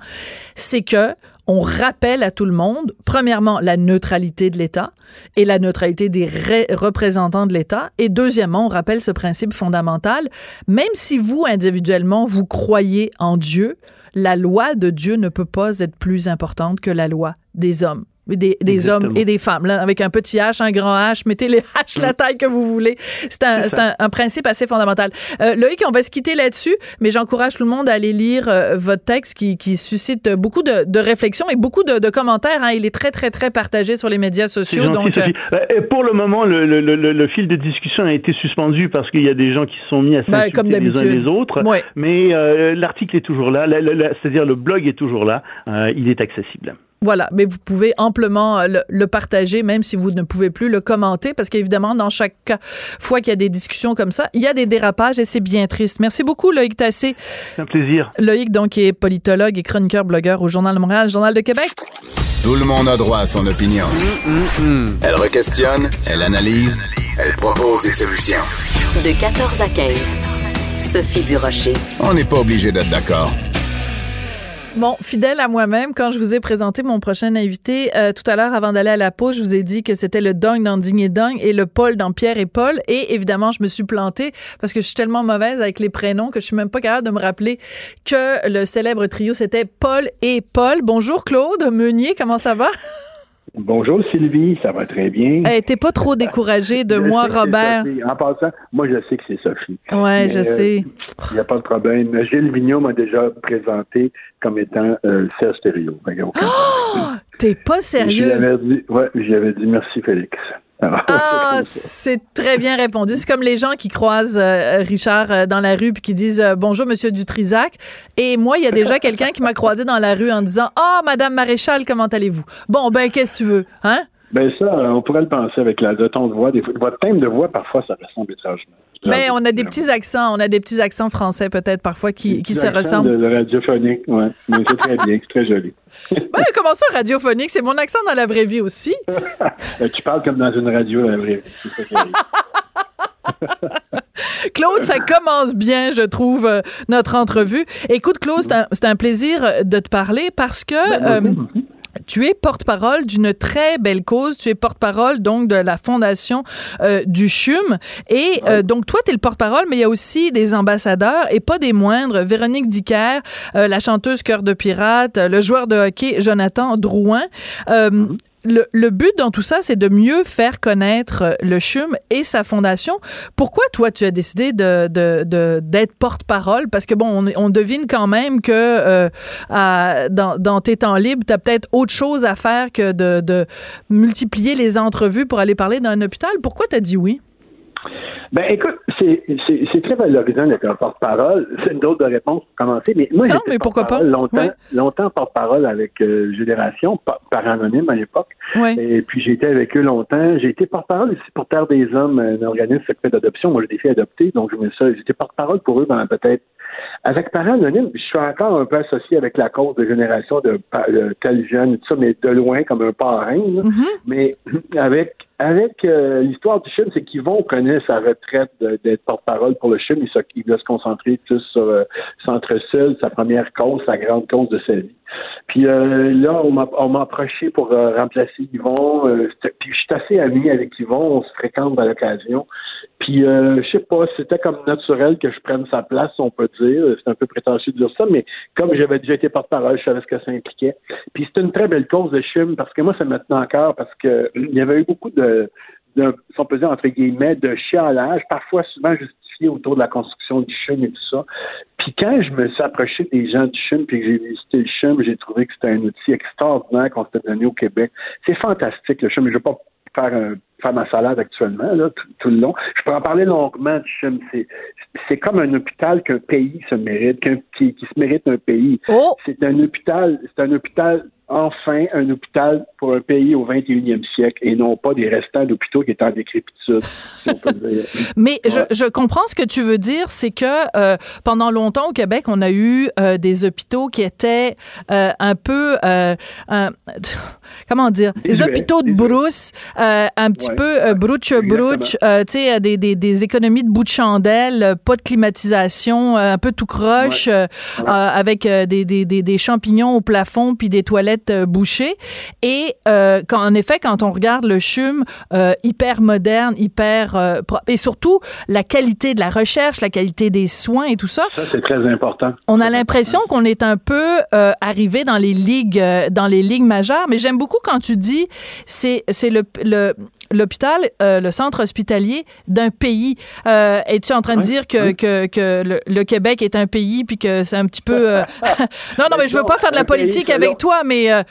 c'est que on rappelle à tout le monde, premièrement, la neutralité de l'État et la neutralité des ré- représentants de l'État. Et deuxièmement, on rappelle ce principe fondamental. Même si vous, individuellement, vous croyez en Dieu, la loi de Dieu ne peut pas être plus importante que la loi des hommes. Des, des hommes et des femmes, là, avec un petit H, un grand H, mettez les H la taille que vous voulez. C'est un, c'est un, un principe assez fondamental. Euh, Loïc, on va se quitter là-dessus, mais j'encourage tout le monde à aller lire euh, votre texte qui, qui suscite beaucoup de, de réflexions et beaucoup de, de commentaires. Hein. Il est très, très, très partagé sur les médias sociaux. Gentil, donc, euh, pour le moment, le, le, le, le fil de discussion a été suspendu parce qu'il y a des gens qui se sont mis à s'insulter ben, comme d'habitude. Les uns les autres. Oui. Mais euh, l'article est toujours là, la, la, la, c'est-à-dire le blog est toujours là. Euh, il est accessible. Voilà, mais vous pouvez amplement le, le partager, même si vous ne pouvez plus le commenter, parce qu'évidemment, dans chaque cas, fois qu'il y a des discussions comme ça, il y a des dérapages et c'est bien triste. Merci beaucoup, Loïc Tassé. C'est un plaisir. Loïc, donc, est politologue et chroniqueur, blogueur au Journal de Montréal, Journal de Québec. Tout le monde a droit à son opinion. Mm, mm, mm. Elle requestionne, elle analyse, elle propose des solutions. De quatorze à quinze, Sophie Durocher. On n'est pas obligé d'être d'accord. Bon, fidèle à moi-même, quand je vous ai présenté mon prochain invité, euh, tout à l'heure, avant d'aller à la pause, je vous ai dit que c'était le Dong dans Digne et Dong et le Paul dans Pierre et Paul. Et évidemment, je me suis plantée parce que je suis tellement mauvaise avec les prénoms que je suis même pas capable de me rappeler que le célèbre trio, c'était Paul et Paul. Bonjour Claude Meunier, comment ça va? Bonjour Sylvie, ça va très bien. Hey, t'es pas trop découragée de moi, Robert? En passant, moi je sais que c'est Sophie. Ouais, je euh, sais. Il n'y a pas de problème. Gilles Vigneault m'a déjà présenté comme étant euh, Serge Thériault. Oh! T'es pas sérieux? J'avais dit, ouais, j'avais dit merci Félix. Alors, ah, c'est très bien répondu. C'est comme les gens qui croisent euh, Richard euh, dans la rue puis qui disent euh, « Bonjour, Monsieur Dutrisac ». Et moi, il y a déjà quelqu'un qui m'a croisé dans la rue en disant « Ah, oh, Madame Maréchal, comment allez-vous? » Bon, ben, qu'est-ce que tu veux? Hein? Ben ça, on pourrait le penser avec la, le ton de voix. Des, votre thème de voix, parfois, ça ressemble étrangement. Mais on a des petits accents, on a des petits accents français peut-être parfois qui, qui se ressemblent. De, de radiophonique, oui. Mais c'est très bien, c'est très joli. Ben, comment ça, radiophonique? C'est mon accent dans la vraie vie aussi. Tu parles comme dans une radio dans la vraie vie. C'est très joli. Claude, ça commence bien, je trouve, euh, notre entrevue. Écoute, Claude, c'est un, c'est un plaisir de te parler parce que... Euh, ben, oui, oui. Tu es porte-parole d'une très belle cause. Tu es porte-parole, donc, de la fondation euh, du C H U M. Et euh, donc, toi, tu es le porte-parole, mais il y a aussi des ambassadeurs, et pas des moindres. Véronique Dicaire, euh, la chanteuse Cœur de Pirates, le joueur de hockey Jonathan Drouin. Euh, mm-hmm. Le, le but dans tout ça, c'est de mieux faire connaître le C H U M et sa fondation. Pourquoi, toi, tu as décidé de, de, de, d'être porte-parole? Parce que, bon, on, on devine quand même que euh, à, dans, dans tes temps libres, tu as peut-être autre chose à faire que de, de multiplier les entrevues pour aller parler dans un hôpital. Pourquoi tu as dit oui? Ben écoute, c'est, c'est, c'est très valorisant d'être un porte-parole. C'est une autre de réponse pour commencer. Mais moi, non, mais pourquoi pas? Longtemps, oui. longtemps porte-parole avec euh, Génération, par, par anonyme à l'époque. Oui. Et puis, j'ai été avec eux longtemps. J'ai été porte-parole aussi pour Terre des Hommes, un organisme secret d'adoption. Moi, j'ai été adopté, donc je me suis... J'étais porte-parole pour eux pendant peut-être... Avec parents anonymes, je suis encore un peu associé avec la cause de Génération de, de tel jeune, tout ça, mais de loin, comme un parrain. Mm-hmm. Mais avec... Avec euh, l'histoire du C H U M, c'est qu'Yvon connaît sa retraite de, d'être porte-parole pour le C H U M. Il, il doit se concentrer plus sur euh, Centre-Sud, sa première cause, sa grande cause de sa vie. Puis euh, là, on m'a, on m'a approché pour euh, remplacer Yvon. Euh, puis je suis assez ami avec Yvon, on se fréquente à l'occasion. Puis euh, je sais pas, c'était comme naturel que je prenne sa place, on peut dire. C'est un peu prétentieux de dire ça, mais comme j'avais déjà été porte-parole, je savais ce que ça impliquait. Puis c'était une très belle cause de C H U M, parce que moi, ça me tenait en cœur, parce que euh, il y avait eu beaucoup de De, si on peut dire, entre guillemets, de chialage, parfois souvent justifié autour de la construction du C H U M et tout ça. Puis quand je me suis approché des gens du C H U M puis que j'ai visité le C H U M, j'ai trouvé que c'était un outil extraordinaire qu'on s'était donné au Québec. C'est fantastique, le C H U M, mais je ne veux pas faire, un, faire ma salade actuellement, là, tout, tout le long. Je peux en parler longuement du C H U M. C'est, c'est comme un hôpital qu'un pays se mérite, qu'un, qui, qui se mérite un pays. Oh! C'est un hôpital, c'est un hôpital... Enfin, un hôpital pour un pays au vingt et unième siècle et non pas des restants d'hôpitaux qui étaient en décrépitude, si on peut dire. Mais ouais. je, je comprends ce que tu veux dire, c'est que euh, pendant longtemps au Québec, on a eu euh, des hôpitaux qui étaient euh, un peu, euh, un, comment dire, des hôpitaux de brousse, euh, un petit ouais. peu euh, brouche-brouche, euh, tu sais, des, des, des économies de bout de chandelle, pas de climatisation, un peu tout croche, ouais. Euh, ouais. Euh, avec euh, des, des, des, des champignons au plafond puis des toilettes bouchée. Et euh, quand, en effet, quand on regarde le C H U M, euh, hyper moderne, hyper euh, propre, et surtout la qualité de la recherche, la qualité des soins et tout ça. Ça, c'est très important. On a c'est l'impression important. qu'on est un peu euh, arrivé dans les ligues, euh, dans les ligues majeures. Mais j'aime beaucoup quand tu dis c'est c'est le, le l'hôpital, euh, le centre hospitalier d'un pays. Euh, es-tu en train oui, de dire que oui. que, que le, le Québec est un pays puis que c'est un petit peu euh... non non mais, mais je veux pas faire de la politique avec long. toi, mais euh...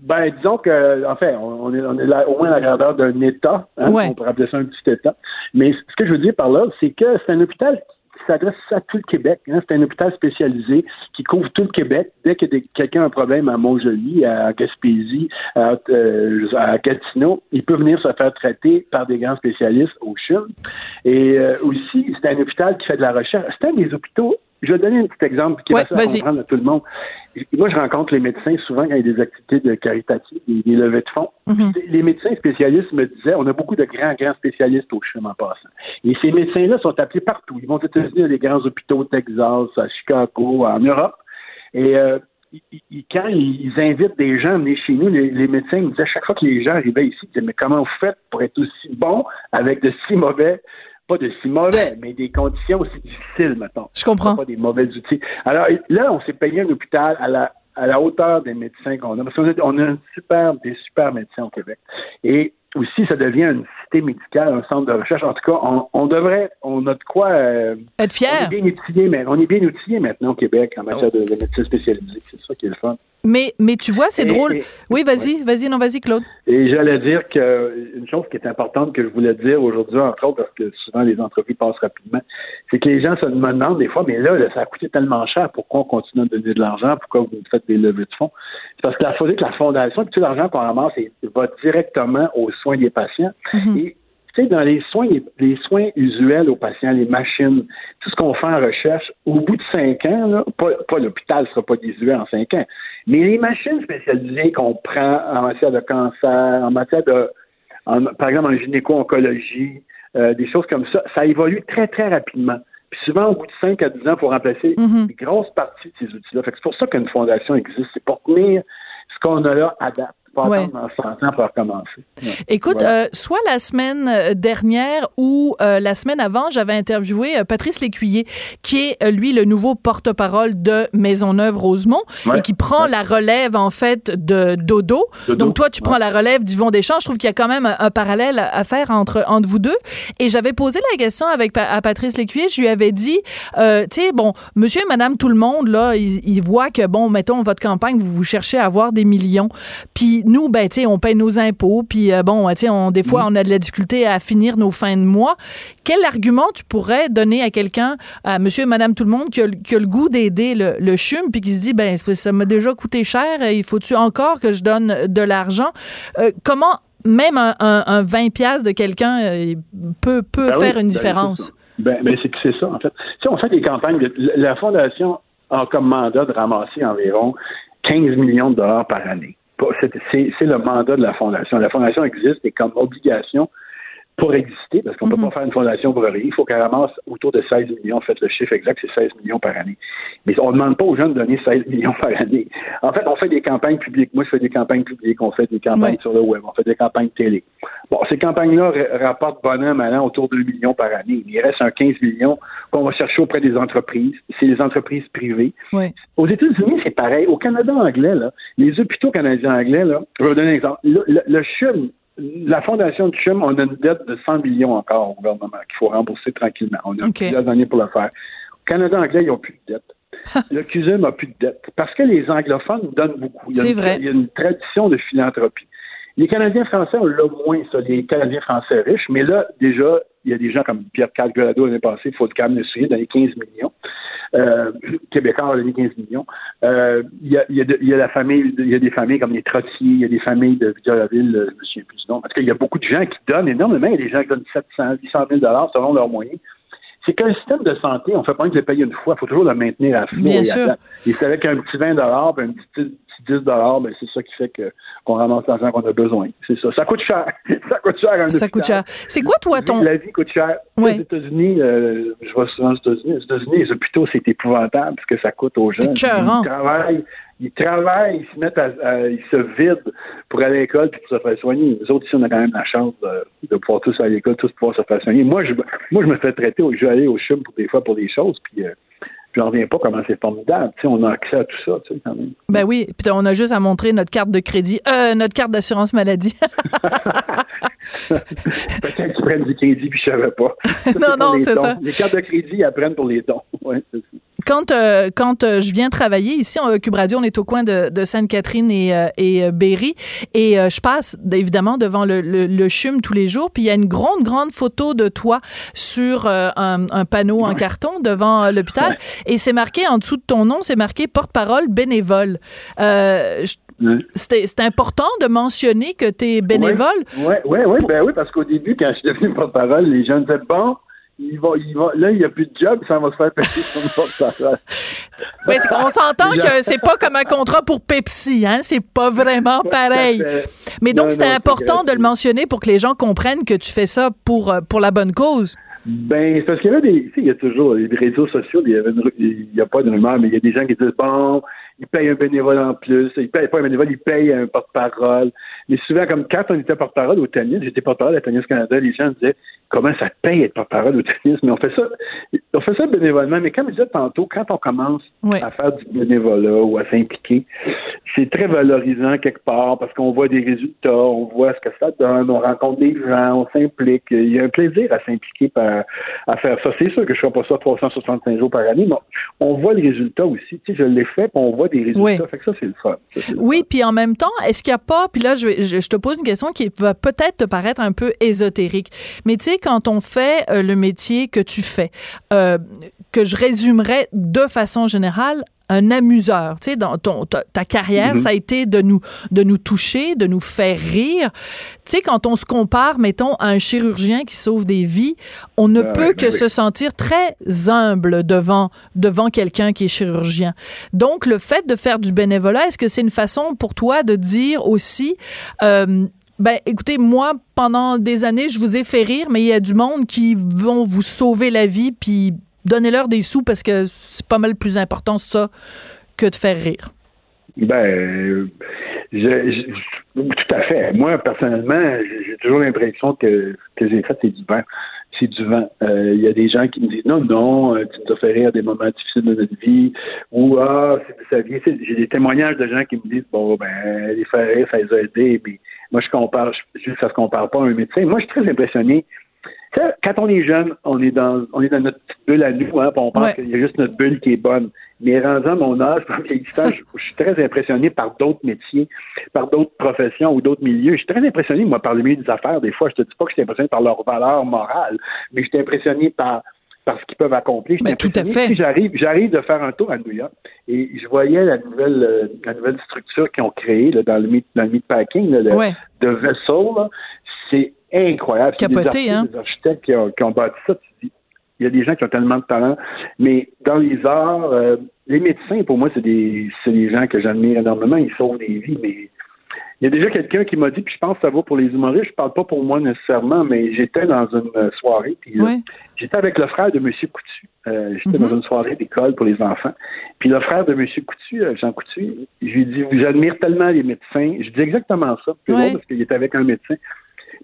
ben disons que en fait on est on est là, au moins à la grandeur d'un État, hein, ouais. on pourrait appeler ça un petit État. Mais ce que je veux dire par là, c'est que c'est un hôpital qui s'adresse à tout le Québec. Hein. C'est un hôpital spécialisé qui couvre tout le Québec. Dès que des, quelqu'un a un problème à Montjoly, à Gaspésie, à, euh, à Gatineau, il peut venir se faire traiter par des grands spécialistes au C H U M. Et euh, aussi, c'est un hôpital qui fait de la recherche. C'est un des hôpitaux. Je vais donner un petit exemple qui ouais, va se comprendre à tout le monde. Moi, je rencontre les médecins souvent quand il y a des activités de caritatives, des, des levées de fonds. Mm-hmm. Les médecins spécialistes me disaient, on a beaucoup de grands, grands spécialistes au C H U M en passant. Et ces médecins-là sont appelés partout. Ils vont aux États-Unis, dans les grands hôpitaux au Texas, à Chicago, en Europe. Et euh, ils, ils, quand ils invitent des gens à venir chez nous, les, les médecins me disaient, chaque fois que les gens arrivaient ici, ils disaient, mais comment vous faites pour être aussi bon avec de si mauvais... Pas de si mauvais, mais des conditions aussi difficiles, mettons. Je comprends. Pas des mauvais outils. Alors là, on s'est payé un hôpital à la, à la hauteur des médecins qu'on a. Parce qu'on a, on a un super, des super médecins au Québec. Et aussi, ça devient une cité médicale, un centre de recherche. En tout cas, on, on devrait, on a de quoi... Euh, être fier. On est bien outillés, mais on est bien outillés maintenant au Québec en matière oh. de, de médecine spécialisée. C'est ça qui est le fun. Mais, mais tu vois, c'est et, drôle. Et, oui, vas-y, ouais. vas-y, non, vas-y, Claude. Et j'allais dire qu'une chose qui est importante que je voulais dire aujourd'hui, entre autres, parce que souvent les entrevues passent rapidement, c'est que les gens se demandent des fois, mais là, là ça a coûté tellement cher, pourquoi on continue de donner de l'argent, pourquoi vous faites des levées de fonds? C'est parce que la, faudrait que la fondation, tout l'argent qu'on ramasse, va directement aux soins des patients. Mm-hmm. Et tu sais, dans les soins, les, les soins usuels aux patients, les machines, tout ce qu'on fait en recherche, au bout de cinq ans, là, pas, pas l'hôpital ne sera pas désuet en cinq ans, mais les machines spécialisées qu'on prend en matière de cancer, en matière de, en, par exemple en gynéco-oncologie, euh, des choses comme ça, ça évolue très, très rapidement. Puis souvent, au bout de cinq à dix ans, il faut remplacer mm-hmm. une grosse partie de ces outils-là. Fait que c'est pour ça qu'une fondation existe, c'est pour tenir ce qu'on a là à date. Ouais. Pour recommencer. Ouais. Écoute, voilà. euh, soit la semaine dernière ou euh, la semaine avant, j'avais interviewé euh, Patrice Lécuyer, qui est, euh, lui, le nouveau porte-parole de Maison-Oeuvre Osemont ouais. et qui prend ouais. la relève, en fait, de Dodo. Dodo. Donc, toi, tu ouais. prends la relève d'Yvon Deschamps. Je trouve qu'il y a quand même un, un parallèle à faire entre, entre vous deux. Et j'avais posé la question avec, à Patrice Lécuyer. Je lui avais dit, euh, tu sais, bon, monsieur et madame tout le monde, là, ils, ils voient que, bon, mettons, votre campagne, vous, vous cherchez à avoir des millions. Puis, nous, ben, tu sais, on paye nos impôts, puis euh, bon, tu sais, on, des fois, on a de la difficulté à finir nos fins de mois. Quel argument tu pourrais donner à quelqu'un, à monsieur et madame tout le monde, qui a, qui a le goût d'aider le, le C H U M, puis qui se dit, ben, ça m'a déjà coûté cher, il faut-tu encore que je donne de l'argent? Euh, comment, même un, un, un vingt piastres de quelqu'un euh, peut, peut ben faire oui, une différence? Ben, ben c'est, c'est ça, en fait. Tu sais, on fait des campagnes, de, la Fondation a comme mandat de ramasser environ quinze millions de dollars par année. C'est, c'est, c'est le mandat de la Fondation. La Fondation existe et comme obligation pour exister, parce qu'on ne mm-hmm. peut pas faire une fondation pour rien, il faut qu'elle ramasse autour de seize millions. En fait, le chiffre exact, c'est seize millions par année. Mais on ne demande pas aux gens de donner seize millions par année. En fait, on fait des campagnes publiques. Moi, je fais des campagnes publiques. On fait des campagnes oui. sur le web. On fait des campagnes télé. Bon, ces campagnes-là r- rapportent bonhomme allant autour de deux millions par année. Il reste un quinze millions qu'on va chercher auprès des entreprises. C'est les entreprises privées. Oui. Aux États-Unis, c'est pareil. Au Canada anglais, là, les hôpitaux canadiens anglais, là, je vais vous donner un exemple. Le, le, le C H U M, la fondation de C H U M, on a une dette de cent millions encore au gouvernement qu'il faut rembourser tranquillement. On a okay. plusieurs années pour le faire. Au Canada anglais, ils n'ont plus de dette. Le C U S U M n'a plus de dette. Parce que les anglophones donnent beaucoup. Il y a, C'est une, vrai. Il y a une tradition de philanthropie. Les Canadiens français, on l'a moins, ça. Les Canadiens français riches. Mais là, déjà, il y a des gens comme Pierre Calculadeau l'année passée, il faut quand même le souligner, donner quinze millions. Euh, Québécois ont donné quinze millions. Euh, il y a, il y a, de, il y a la famille, il y a des familles comme les Trottier, il y a des familles de Victoriaville, je ne me souviens plus du nom. Parce qu'il y a beaucoup de gens qui donnent énormément. Il y a des gens qui donnent sept cents, huit cent mille dollars selon leurs moyens. C'est qu'un système de santé, on ne fait pas que le payer une fois, il faut toujours le maintenir à flot. Bien et sûr. À et c'est avec un petit vingt dollars, puis un petit dix dollars, ben c'est ça qui fait que, qu'on ramasse l'argent qu'on a besoin. C'est ça. Ça coûte cher. Ça coûte cher. Un ça coûte cher. C'est quoi, toi, ton... La vie coûte cher. Ouais. Aux États-Unis, euh, je vois souvent aux États-Unis, aux États-Unis, les hôpitaux, c'est épouvantable parce que ça coûte aux gens. C'est cher, hein? Ils travaillent, ils travaillent, ils se mettent à, à, ils se vident pour aller à l'école et pour se faire soigner. Nous autres, ici, on a quand même la chance de, de pouvoir tous aller à l'école, tous pouvoir se faire soigner. Moi, je, moi, je me fais traiter, je vais aller au C H U M pour des fois pour des choses, puis... Euh, je n'en reviens pas comment c'est formidable. T'sais, on a accès à tout ça, tu sais, quand même. Ben oui, puis on a juste à montrer notre carte de crédit, euh, notre carte d'assurance maladie. Peut-être qu'ils prennent du crédit, puis je ne savais pas. Ça, non, non, c'est dons. Ça. Les cartes de crédit, elles prennent pour les dons. Ouais, c'est ça. Quand, euh, quand euh, je viens travailler ici, en Cube Radio, on est au coin de, de Sainte-Catherine et, euh, et Berry, et euh, je passe évidemment devant le, le, le C H U M tous les jours, puis il y a une grande, grande photo de toi sur euh, un, un panneau ouais. en carton devant euh, l'hôpital, ouais. et c'est marqué, en dessous de ton nom, c'est marqué « porte-parole bénévole euh, ». C'était, c'est important de mentionner que tu es bénévole. Oui, oui, oui, ouais, pour... ben oui, parce qu'au début, quand je suis devenu porte-parole, les gens me disaient « bon ». Il va, il va, là, il n'y a plus de job, ça va se faire payer sur une porte-parole. Mais on s'entend que c'est pas comme un contrat pour Pepsi, hein? C'est pas vraiment pareil. Mais donc, non, c'était non, important c'est... de le mentionner pour que les gens comprennent que tu fais ça pour, pour la bonne cause. Ben, c'est parce qu'il y avait des, il y a toujours des réseaux sociaux, il y avait une, il n'y a pas de rumeur, mais il y a des gens qui disent, bon, ils payent un bénévole en plus, ils payent pas un bénévole, ils payent un porte-parole. Mais souvent, comme quand on était porte-parole au tennis, j'étais porte-parole à Tennis Canada, les gens disaient, comment ça paye être porte-parole au tennis? Mais on fait ça, on fait ça bénévolement. Mais comme je disais tantôt, quand on commence oui. à faire du bénévolat ou à s'impliquer, c'est très valorisant quelque part parce qu'on voit des résultats, on voit ce que ça donne, on rencontre des gens, on s'implique. Il y a un plaisir à s'impliquer par, à faire ça. C'est sûr que je ne ferai pas ça trois cent soixante-quinze jours par année, mais on voit les résultats aussi. Tu sais, je l'ai fait, puis on voit des résultats. Oui. Fait que ça, c'est le fun. Ça, c'est le oui, fun. Puis en même temps, est-ce qu'il n'y a pas, puis là, je, je, je te pose une question qui va peut-être te paraître un peu ésotérique, mais tu sais, quand on fait euh, le métier que tu fais, euh, que je résumerais de façon générale, un amuseur, tu sais, dans ton, ta, ta carrière, mm-hmm. ça a été de nous, de nous toucher, de nous faire rire. Tu sais, quand on se compare, mettons, à un chirurgien qui sauve des vies, on ne ah, peut oui, que oui. se sentir très humble devant, devant quelqu'un qui est chirurgien. Donc, le fait de faire du bénévolat, est-ce que c'est une façon pour toi de dire aussi... Euh, ben, écoutez, moi, pendant des années, je vous ai fait rire, mais il y a du monde qui vont vous sauver la vie, puis donnez-leur des sous parce que c'est pas mal plus important, ça, que de faire rire. Ben, je, je, tout à fait. Moi, personnellement, j'ai toujours l'impression que ce que j'ai fait, c'est du vent. C'est du vent. Il euh, y a des gens qui me disent non, non, tu nous as fait rire des moments difficiles de notre vie. Ou, ah, c'est de sa vie. J'ai des témoignages de gens qui me disent bon, ben, les faire rire, ça les a aidés, mais moi, je compare, je, ça se compare pas à un médecin. Moi, je suis très impressionné. Tu sais, quand on est jeune, on est dans, on est dans notre petite bulle à nous, hein, puis on pense ouais. qu'il y a juste notre bulle qui est bonne. Mais rendu à mon âge, je suis très impressionné par d'autres métiers, par d'autres professions ou d'autres milieux. Je suis très impressionné, moi, par le milieu des affaires. Des fois, je te dis pas que je suis impressionné par leur valeur morale, mais je suis impressionné par, par ce qu'ils peuvent accomplir. Je suis tout à fait. Puis j'arrive, j'arrive de faire un tour à New York et je voyais la nouvelle, la nouvelle structure qu'ils ont créée là, dans le meatpacking là, de, ouais. de vaisseaux. Là. C'est incroyable. Capoté, c'est des, artistes, hein? des architectes qui ont, qui ont bâti ça. Tu dis, il y a des gens qui ont tellement de talent. Mais dans les arts, euh, les médecins, pour moi, c'est des, c'est des gens que j'admire énormément. Ils sauvent des vies, mais il y a déjà quelqu'un qui m'a dit, puis je pense que ça vaut pour les humoristes, je parle pas pour moi nécessairement, mais j'étais dans une soirée, puis oui. euh, j'étais avec le frère de M. Coutu. Euh, j'étais mm-hmm. dans une soirée d'école pour les enfants. Puis le frère de M. Coutu, euh, Jean Coutu, je lui ai dit, j'admire tellement les médecins. Je dis exactement ça, c'est oui. parce qu'il était avec un médecin.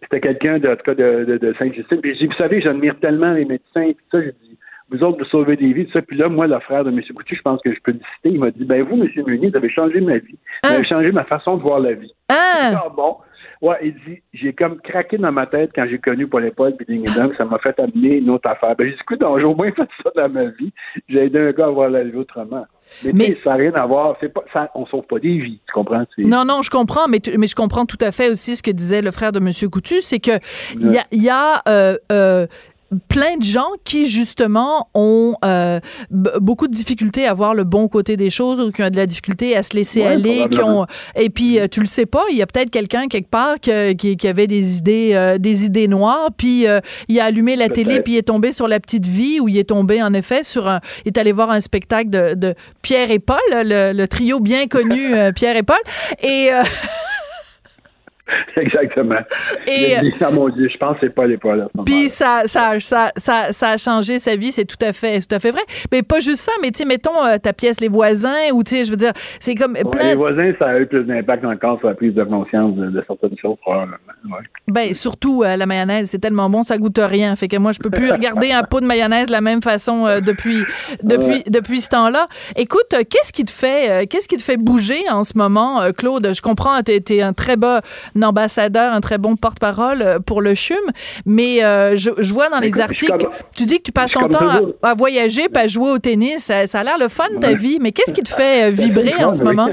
C'était quelqu'un, de, en tout cas, de, de, de Sainte-Justine. Puis j'ai dit, vous savez, j'admire tellement les médecins. Puis ça, j'ai dit, vous autres, vous sauvez des vies. Tout ça. Puis là, moi, le frère de M. Coutu, je pense que je peux le citer. Il m'a dit, ben vous, M. Meunier, vous avez changé ma vie. Vous avez changé ma façon de voir la vie. Ah, ah bon. Ouais, il dit, j'ai comme craqué dans ma tête quand j'ai connu Paul-Épaule et Ding-Dong, ça m'a fait amener une autre affaire. Ben, j'ai dit, écoute, j'ai au moins fait ça dans ma vie. J'ai aidé un gars à voir la vie autrement. Mais, mais ça n'a rien à voir. C'est pas, ça, on ne sauve pas des vies, tu comprends? C'est... Non, non, je comprends, mais, tu, mais je comprends tout à fait aussi ce que disait le frère de M. Coutu, c'est que il ouais. y a... Y a euh, euh, plein de gens qui, justement, ont euh, b- beaucoup de difficultés à voir le bon côté des choses ou qui ont de la difficulté à se laisser ouais, aller. Qui ont... Et puis, euh, tu le sais pas, il y a peut-être quelqu'un, quelque part, que, qui, qui avait des idées euh, des idées noires, puis euh, il a allumé la peut-être. télé, puis il est tombé sur La Petite Vie, où il est tombé, en effet, sur un... Il est allé voir un spectacle de, de Pierre et Paul, le, le trio bien connu euh, Pierre et Paul. Et... Euh... Exactement. Et je, dis, ça, mon Dieu, je pense que c'est pas les poils. Puis ça, ça, ça, ça, ça a changé sa vie, c'est tout à fait, tout à fait vrai. Mais pas juste ça, mais tu sais, mettons euh, ta pièce Les Voisins, ou tu sais, je veux dire, c'est comme ouais, plein... Les Voisins, ça a eu plus d'impact encore sur la prise de conscience de, de certaines choses, probablement. Ouais. Ben surtout euh, la mayonnaise, c'est tellement bon, ça goûte rien. Fait que moi, je peux plus regarder un pot de mayonnaise de la même façon euh, depuis, depuis, ouais. depuis ce temps-là. Écoute, euh, qu'est-ce qui te fait, euh, qu'est-ce qui te fait bouger en ce moment, euh, Claude? Je comprends, t'es, t'es un très bas. Un ambassadeur, un très bon porte-parole pour le C H U M, mais euh, je, je vois dans mais les écoute, articles, comme, tu dis que tu passes ton temps à, à voyager puis à jouer au tennis, ça, ça a l'air le fun de ta ouais. vie, mais qu'est-ce qui te fait vibrer en ce moment?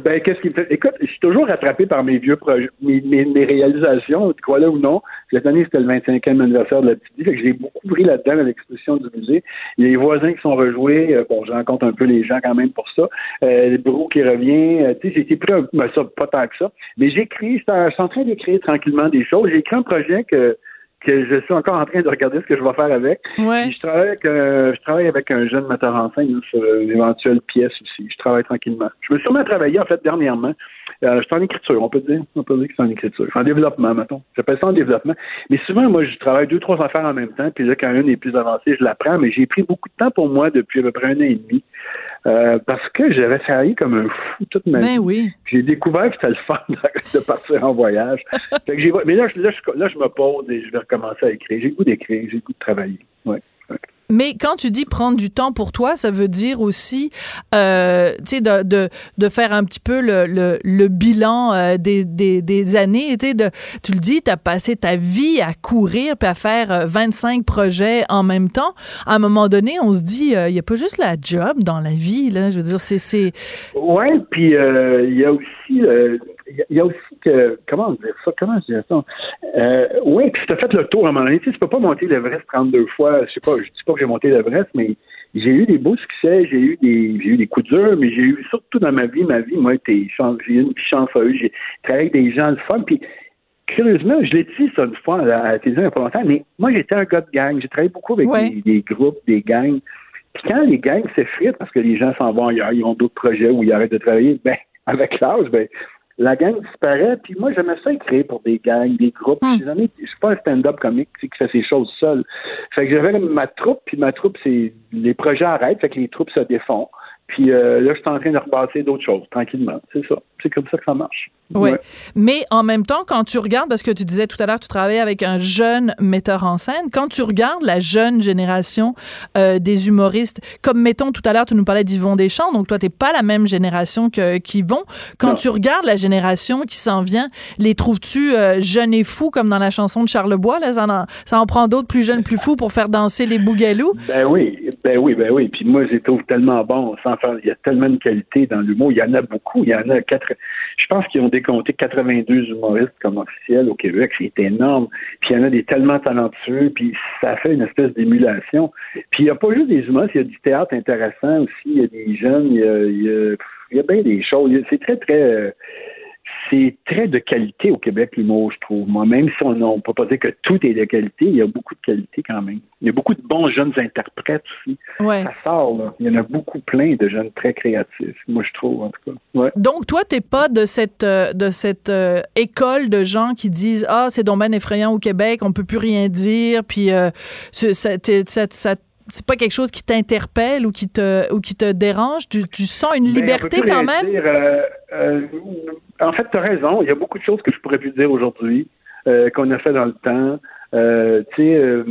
Ben, qu'est-ce qui me fait... Écoute, je suis toujours rattrapé par mes vieux projets, mes, mes, mes réalisations, tu crois là ou non. Cette année, c'était le vingt-cinquième anniversaire de La Petite Vie, fait que j'ai beaucoup pris là-dedans à l'exposition du musée. Il y a les voisins qui sont rejoués, bon, je rencontre un peu les gens quand même pour ça, euh, le bureau qui revient, euh, tu sais, j'ai été pris un... Mais ça, pas tant que ça. Mais j'écris, je suis en train d'écrire tranquillement des choses. J'ai écrit un projet que, que je suis encore en train de regarder ce que je vais faire avec. Ouais. Je, travaille avec euh, je travaille avec un jeune metteur en scène sur une éventuelle pièce aussi. Je travaille tranquillement. Je me suis sûrement travaillé, en fait, dernièrement. Euh, je suis en écriture, on peut dire. On peut dire que c'est en écriture. En développement, mettons. J'appelle ça en développement. Mais souvent, moi, je travaille deux, trois affaires en même temps. Puis là, quand une est plus avancée, je la prends. Mais j'ai pris beaucoup de temps pour moi depuis à peu près un an et demi. Euh, parce que j'avais travaillé comme un fou toute ma vie. Ben oui. J'ai découvert que c'était le fun de partir en voyage. Fait que j'ai... Mais là je, là, je, là, je me pose et je vais recommencer à écrire. J'ai le goût d'écrire, j'ai le goût de travailler. Ouais. Ouais. Mais quand tu dis prendre du temps pour toi, ça veut dire aussi, euh, tu sais, de, de de faire un petit peu le le, le bilan euh, des des des années, tu sais, de tu le dis, t'as passé ta vie à courir puis à faire euh, vingt-cinq projets en même temps. À un moment donné, on se dit, il euh, y a pas juste la job dans la vie là, je veux dire, c'est c'est. Ouais, puis il euh, y a aussi. Euh... Il y a aussi que, comment dire ça, comment je dirais ça? Euh, oui, puis tu as fait le tour à un moment donné. Tu sais, tu peux pas monter l'Everest trente-deux fois. Je sais pas, je dis pas que j'ai monté l'Everest, mais j'ai eu des beaux succès, j'ai eu des j'ai eu des coups durs, mais j'ai eu, surtout dans ma vie, ma vie, moi, t'es chance, j'ai eu une chanceuse, j'ai travaillé avec des gens le fun, puis curieusement, je l'ai dit ça une fois à la télévision il y a pas longtemps, mais moi, j'étais un gars de gang. J'ai travaillé beaucoup avec ouais. des, des groupes, des gangs. Puis quand les gangs s'effritent parce que les gens s'en vont ailleurs, ils ont d'autres projets où ils arrêtent de travailler, ben avec l'âge, ben la gang disparaît, puis moi, j'aimais ça écrire pour des gangs, des groupes. Mm. Je, suis jamais, je suis pas un stand-up comique qui fait ces choses seul. Fait que j'avais ma troupe, puis ma troupe, c'est les projets arrêtent, fait que les troupes se défont. Puis euh, là, je suis en train de rebâtir d'autres choses, tranquillement. C'est ça. C'est comme ça que ça marche. Oui. Ouais. Mais en même temps, quand tu regardes, parce que tu disais tout à l'heure, tu travaillais avec un jeune metteur en scène, quand tu regardes la jeune génération euh, des humoristes, comme mettons tout à l'heure, tu nous parlais d'Yvon Deschamps, donc toi, t'es pas la même génération que, qu'Yvon. Quand non. tu regardes la génération qui s'en vient, les trouves-tu euh, jeunes et fous, comme dans la chanson de Charlebois? Là, ça, en, ça en prend d'autres plus jeunes, plus fous pour faire danser les bougalous? Ben oui, ben oui, ben oui. Puis moi, je les trouve tellement bons, sans il y a tellement de qualité dans l'humour. Il y en a beaucoup. Il y en a quatre... Je pense qu'ils ont décompté quatre-vingt-deux humoristes comme officiels au Québec. C'est énorme. Puis il y en a des tellement talentueux. Puis ça fait une espèce d'émulation. Puis il n'y a pas juste des humoristes. Il y a du théâtre intéressant aussi. Il y a des jeunes. Il y a, il y a, il y a bien des choses. C'est très, très... C'est très de qualité au Québec, l'humour, je trouve. Moi, même si on ne peut pas dire que tout est de qualité, il y a beaucoup de qualité quand même. Il y a beaucoup de bons jeunes interprètes aussi. Ouais. Ça sort, là. Il y en a beaucoup plein de jeunes très créatifs, moi, je trouve, en tout cas. Ouais. Donc, toi, t'es pas de cette, euh, de cette euh, école de gens qui disent « Ah, c'est donc ben effrayant au Québec, on peut plus rien dire, puis euh, c'est, ça, ça, ça c'est pas quelque chose qui t'interpelle ou qui te ou qui te dérange. Tu, tu sens une liberté ben, quand même. Dire, euh, euh, en fait, t'as raison. Il y a beaucoup de choses que je pourrais plus dire aujourd'hui, euh, qu'on a fait dans le temps. Euh, tu sais, euh,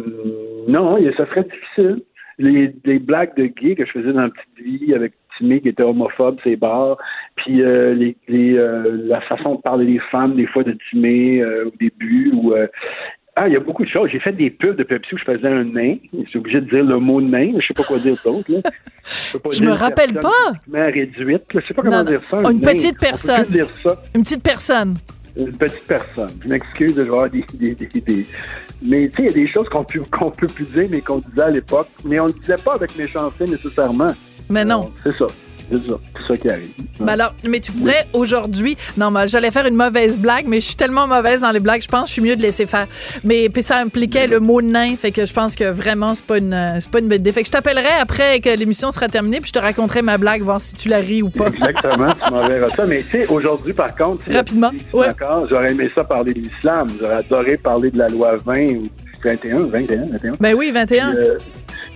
non, ça serait difficile. Les, les blagues de gays que je faisais dans la petite vie avec Timmy qui était homophobe, ses bars, puis euh, les, les, euh, la façon de parler des femmes des fois de Timmy euh, au début ou euh, ah, il y a beaucoup de choses. J'ai fait des pubs de Pepsi où je faisais un nain. Je suis obligé de dire le mot nain. Je ne sais pas quoi dire d'autre. Là. Je, pas je dire me rappelle pas. Mais réduite. Je ne sais pas comment non, dire ça. Un une nain. Petite personne. On peut plus dire ça. Une petite personne. Une petite personne. Je m'excuse de voir des... des, des, des... Mais tu sais, il y a des choses qu'on pu, qu'on peut plus dire, mais qu'on disait à l'époque. Mais on ne le disait pas avec méchanceté nécessairement. Mais non. Euh, c'est ça. C'est ça, c'est ça qui arrive. Ouais. Ben alors, mais tu pourrais oui. aujourd'hui... Non, mais j'allais faire une mauvaise blague, mais je suis tellement mauvaise dans les blagues, je pense que je suis mieux de laisser faire. Mais puis ça impliquait oui. le mot nain, fait que je pense que vraiment, c'est pas une, c'est pas une bête idée. Fait que je t'appellerai après que l'émission sera terminée, puis je te raconterai ma blague, voir si tu la ris ou pas. Exactement, tu m'enverras ça. Mais tu sais, aujourd'hui, par contre... Rapidement, ouais. D'accord, j'aurais aimé ça parler de l'islam. J'aurais adoré parler de la loi vingt ou vingt et un. Ben oui, vingt et un. Puis, euh,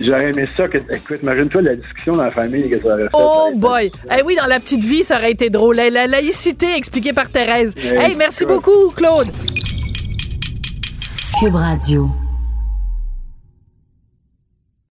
j'aurais aimé ça que, écoute, imagine-toi la discussion dans la famille que ça aurait fait. Oh boy! Eh hey, oui, dans la petite vie, ça aurait été drôle. La laïcité expliquée par Thérèse. Hey, hey merci beaucoup, Claude! Cube Radio.